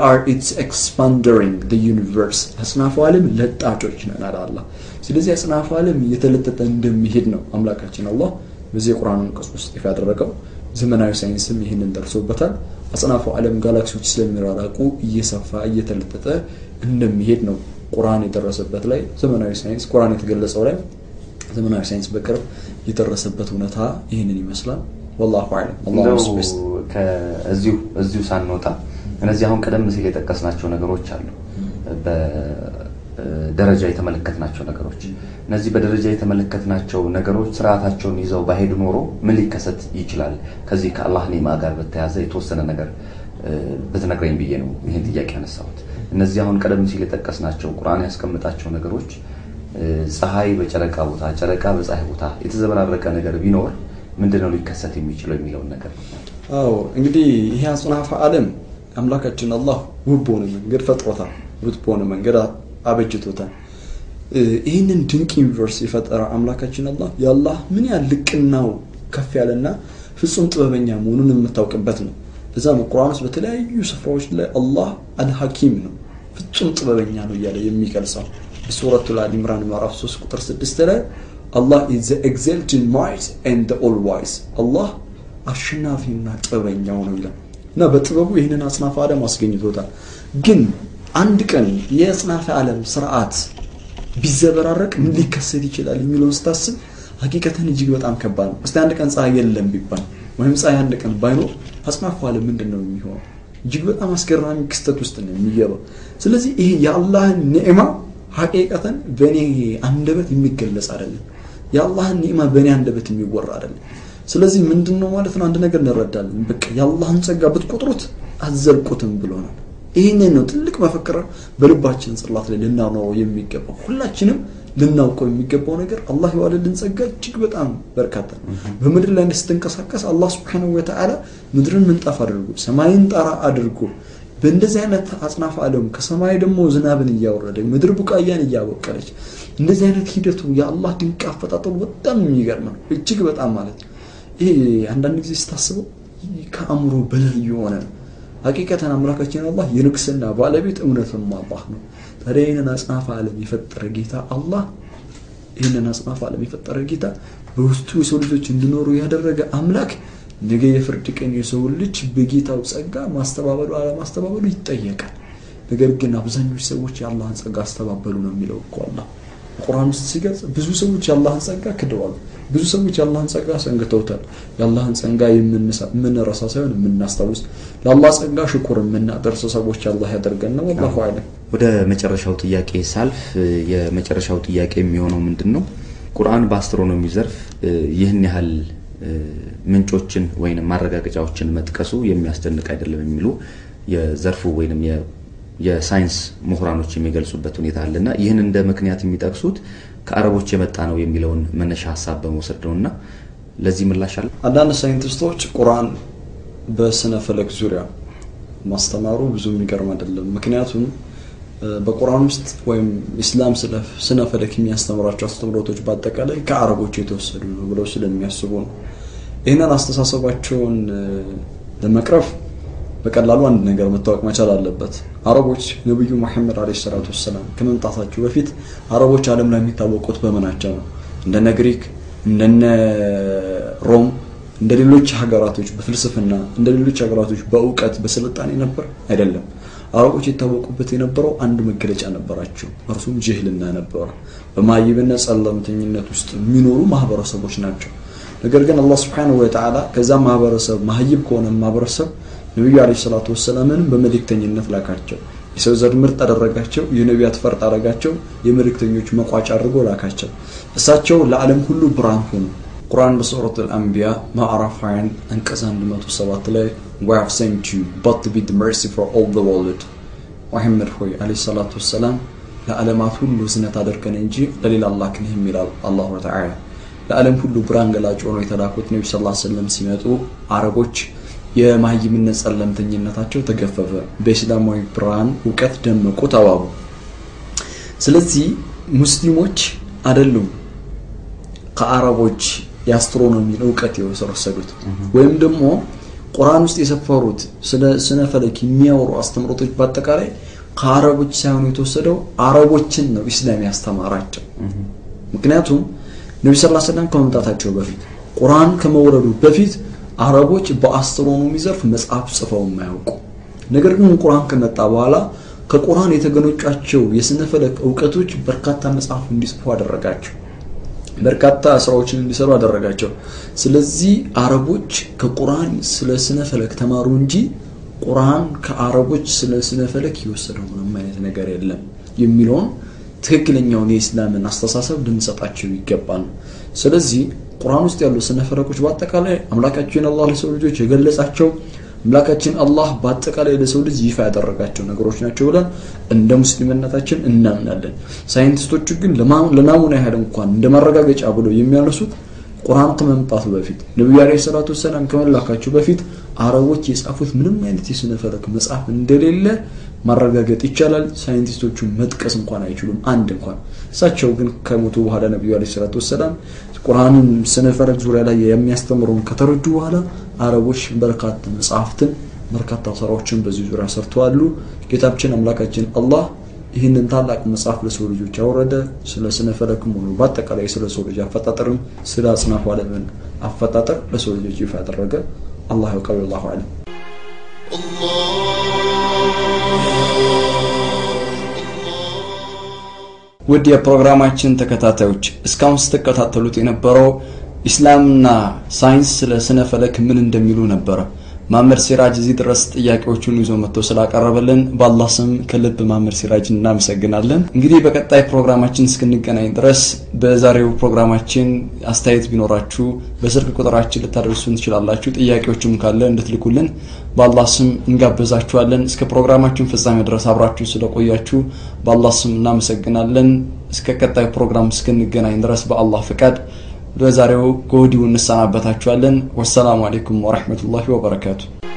are it's expanding the universe አጽናፈ ዓለም ለጣጮች ነን አላህ ስለዚህ አጽናፈ ዓለም እየተለጠጠ እንደሚሄድ ነው አምላካችን አላህ بزي قرآن قصص إفادة ركوا زمناء ساينس مهين درسوا بتر أصلا فعلم جالكسي وتسلم مراقو يسافا يتلتته إن مهيتنا قرآن يدرس بتلاي زمناء ساينس قرآن يتجلس عليه زمناء ساينس بكر يدرس بتونتها إهنني مثلا والله أعلم الله سبحانه كأزيو سانوتا أنا زيهم كلام مثل كده قصنا شو نقروش عليه بدرجة يتملكتنا شو نقروش نزي بدرجة يتملكتنا شو نقروش سرعة شو نيزو بهيد نورو ملك كسات يجلال كذيك الله لي ما قرب التعزي توصلنا نقر بتنقرين بيجنو مهند يجاك عن الصوت نزيهم كلام مثل كده قصنا شو قرآن يسكم تاش شو نقروش صحاي بجركة وتا جركة بس أيه وتا يتزبر على ركان نقر بينور من دون اللي كسات يميجلو يميلون نقر أو إنجدي هي أصلا فعلم أملاكتنا الله وبونه من غير فترة وبونه من غير أبجتوتا إن تنكين فيرسي فترة أملاكتنا الله يا الله من يالكنا كفي علينا في الصمت وبنيا مونون متوكبتنا إذا القرآن سبت لا يوسف روش لا الله الحكيمنا في الصمت وبنيا وياله يميك الصل سورة العمران مرافسوس كتر ستة الله is the exalted might and the all wise الله أشنا فينا وبنيا ونويلا نا بتربو هنا أصناف عالم أصلين يدودا، جن عندكن يصناف عالم سرعات بزبرارك ملي كسرتي كده اللي ميلون ستاسب حقيقة هنيجيب وتعم كبان، بس عندكن صاير يللم بيبان، مهم صاير عندكن باينو، أصناف عالم من دنو ميهوا، جيب وتعم أسكرنا مكستوستنا ميجابا، سلزي إيه يا الله النعمة حقيقة بني عندبت ميكلس عالم، يا الله النعمة بني عندبت ميجور عالم. ስለዚህ ምንድነው ማለት ነው አንድ ነገር እንረዳለን በቃ ያላህን ጸጋ በትቆጥሩት አዘልቁትም ብሎናል ይሄንን ነው ትልቅ መፈክር በልባችን ጸሎት ላይ ልናኖር የሚገባው ሁላችንም ልናውቀው የሚገባው ነገር አላህ ይዋለልን ጸጋ እጅግ በጣም በርካታ በመድር ላይ እንስተንከሳከስ አላህ Subhanahu wa ta'ala ምድርን ምንጣፍ አድርጎ ሰማይን ጣራ አድርጎ በእንደዚህ አይነት አጽናፈ ዓለም ከሰማይ ደሞ ዝናብን ያወረደ ምድር ቡቃያን ያወቀለች እንደዚህ አይነት ሂደቱ ያላህ ድንቅ አፈጣጠሩ በጣም ይገርማል እጅግ በጣም ማለት አንዳንድ ጊዜ ስታስበው ከአምሮ በላይ የሆነ ሐቂቀተን አምላካችን አላህ የንግስና ባለቤት እውነትም አላህ ነው ታዲያ አጽናፈ ዓለም የፈጠረ ጌታ አላህ ይሄንን አጽናፈ ዓለም የፈጠረ ጌታ በውስጡ የሰው ልጆች እንዲኖሩ ያደረገ አምላክ ነገ የፍርድ ቀን የሰው ልጅ በጌታው ጸጋ ማስተባበሉ አለማስተባበሉ ይጠየቃል ነገር ግን አብዛኞቹ ሰዎች የአላህን ጸጋ አስተባበሉ ነው የሚለው እኮ አላህ ቁርአን ሲገልጽ ብዙ ሰዎች የአላህን ጸጋ ክደዋል ብዙ ሰዎች የአላህን ጸጋ ሰንግተውታል የአላህን ጸጋ የምንረሳ ሳይሆን የምናስተውስ ለአላህ ጸጋ ሽኩር የምናደርስ ሰዎች አላህ ያደርገና ወላሁ አለም ወደ መጨረሻው ጥያቄ ሳልፍ የመጨረሻው ጥያቄ የሚሆነው ምንድነው ቁርአን በአስትሮኖሚ ዘርፍ ይህን ያህል ምንጮችን ወይንም ማረጋገጫዎችን መጥቀሱ የሚያስደንቅ አይደለም የሚሉ የዘርፉ ወይንም የሳይንስ ምሁራኖች የሚገልጹበት ሁኔታ አለና ይህን እንደ ምክንያት የሚጠቅሱት ከአረቦች የመጣ ነው የሚለውን መነሻ ሐሳብ በመውሰድ ነውና ለዚህ ምላሽ አለ አንዳንድ ሳይንቲስቶች ቁርአን በስነ ፈለክ ዙሪያ ማስተማሩ ብዙ የሚገርም አይደለም ምክንያቱም በቁርአን ውስጥ ወይም እስላም ስነ ፈለክ የሚያስተምራቸው አስተምሮቶች በአጠቃላይ ከአረቦች የተወሰዱ ነው ብለው ስለሚያስቡ ነው ይሄንን አስተሳሰባቸውን ለመቅረፍ በቀላሉ አንድ ነገር መታወቅ መቻል አለበት አረቦች ነብዩ መሐመድ አለይሂ ሰላቱ ወሰለም ከመንጣታቸው በፊት አረቦች ዓለም ላይ የሚታወቁት በመናቸው ነው እንደነ ግሪክ እንደነ ሮም እንደሌሎች ሀገራቶች በፍልስፍና እንደሌሎች ሀገራቶች በእውቀት በስልጣኔ ነበር አይደለም አረቦች የታወቁበት የነበረው አንድ መገለጫ ነበራቸው እርሱም ጅህልና ነበር በማይብነ ጸለምተኝነት ውስጥ የሚኖሩ ማህበረሰቦች ናቸው ነገር ግን አላህ Subhanahu wa ta'ala ከዛ ማህበረሰብ ማህይብ ከሆነ ማህበረሰብ ነብዩ አለይሂ ሰላቱ ወሰለምን በመልእክተኝነት ላካቸው የሰው ዘር ምርጥ አደረጋቸው የነቢያት ፈርጥ አደረጋቸው የመልእክተኞች መቋጫ አድርጎ ላካቸው እሳቸው ለዓለም ሁሉ ብርሃን ሆኑ ቁርአን በሱረት አልአንቢያ ማዕራፋን አንቀጽ 107 ላይ we have sent you but to be the mercy for all the world መሐመድ ሆይ አለይሂ ሰላቱ ወሰለም ለዓለማት ሁሉ ዝነት አደረከን እንጂ ለሌላ አላህ ክንም ይላል አላህ ተዓላ ለዓለም ሁሉ ብርሃን ገላጭ ሆኖ የተላኩት ነብዩ ሰለላሁ ዐለይሂ ወሰለም ሲመጡ አረቦች የማህይምነት ጸለምተኝነታቸው ተገፈፈ በእስላማዊ ብራን ወቀት ደምቆ ተዋቡ ስለዚህ ሙስሊሞች አይደሉም ከአረቦች የአስትሮኖሚ ዕውቀት የወሰዱት ወይም ደግሞ ቁርአን ውስጥ የሰፈሩት ስለ ስነ ፈለክ የሚያወሩ አስተምሮቶች በአጠቃላይ ከአረቦች ሳይሆን የተወሰደው አረቦችን ነው እስላም ያስተማራቸው ምክንያቱም ነብዩ ሰለላሁ ዐለይሂ ወሰለም ከመምጣታቸው በፊት ቁርአን ከመወረዱ በፊት አረቦች በአስትሮኖሚ ዘርፍ መጽሐፍ ጽፈው ማያውቁ ነገር ግን ቁርአን ከመጣ በኋላ ከቁርአን የተገነጫቸው የስነ ፈለክ ዕውቀቶች በርካታ መጽሐፍ እንዲጽፉ አደረጋቸው በርካታ ስራዎችን እንዲሰሩ አደረጋቸው ስለዚህ አረቦች ከቁርአን ስለ ስነ ፈለክ ተማሩ እንጂ ቁርአን ከአረቦች ስለ ስነ ፈለክ ይወሰደው ምንም አይነት ነገር የለም የሚሉን ትክክለኛው የእስላምን አስተሳሰብ ድምጻታቸው ይገባል ስለዚህ ቁርአን ውስጥ ያለው ስነ ፈለኮች በአጠቃላይ አምላካችን አላህ ለሰው ልጆች የገለጻቸው አምላካችን አላህ በአጠቃላይ ለሰው ልጅ ይፋ ያደረጋቸው ነገሮች ናቸው ብለን እንደ ሙስሊምነታችን እናምናለን ሳይንቲስቶቹ ግን ለናሙና ያህል እንኳን እንደማረጋገጫ ብሎ የሚያነሱት ቁርአን ከመምጣቱ በፊት ነብዩ አለይሂ ሰላቱ ሰላም ከመላካቸው በፊት አረቦች የጻፉት ምንም አይነት የስነ ፈለክ መጽሐፍ እንደሌለ ማረጋገጥ ይቻላል ሳይንቲስቶቹ መጥቀስ እንኳን አይችሉም አንድ እንኳን እሳቸው ግን ከሞቱ በኋላ ነብዩ አለይሂ ሰላቱ ሰላም ቁርአን ስነ ፈለክ ዙሪያ ላይ የሚያስተምሩን ከተረዱ በኋላ አረቦች በርካታ መጽሐፍትን በርካታ ስራዎችን በዚህ ዙሪያ ሰርተዋል ጌታችን አምላካችን አላህ ይህንን ታላቅ መጽሐፍ ለሰው ልጆች አወረደ ስለ ስነ ፈለክም ሆነ በአጠቃላይ ስለ ሰው ልጅ አፈጣጠርም ስለ አጽናፈ ዓለም አፈጣጠር ለሰው ልጆች ይፋ አደረገ አላህ ወቀብል الله عليه ወዲ ፕሮግራማችን ተከታታዮች እስካሁን ተከታተሉት የነበረው እስላምና ሳይንስ ስለ ስነ ፈለክ ምን እንደሚሉ ነበር ማመር ሲራጅ እዚህ ድረስ ጥያቄዎቹን ይዞ መጥቶ ስላቀረበልን በአላህ ስም ከልብ ማመር ሲራጅን እናመሰግናለን እንግዲህ በቀጣይ ፕሮግራማችን እስክንገናኝ ድረስ በዛሬው ፕሮግራማችን አስተያየት ቢኖራችሁ በስልክ ቁጥራችን ልታደርሱን ትችላላችሁ ጥያቄዎችም ካለ እንድትልኩልን በአላህ ስም እንጋብዛችኋለን እስከ ፕሮግራማችን ፍጻሜ ድረስ አብራችሁ ስለቆያችሁ በአላህ ስም እናመሰግናለን እስከ ቀጣይ ፕሮግራም እስክንገናኝ ድረስ በአላህ ፍቃድ በዛሬው ጎዲው እንሰናበታችኋለን ወሰላሙ አለይኩም ወራህመቱላሂ ወበረካቱ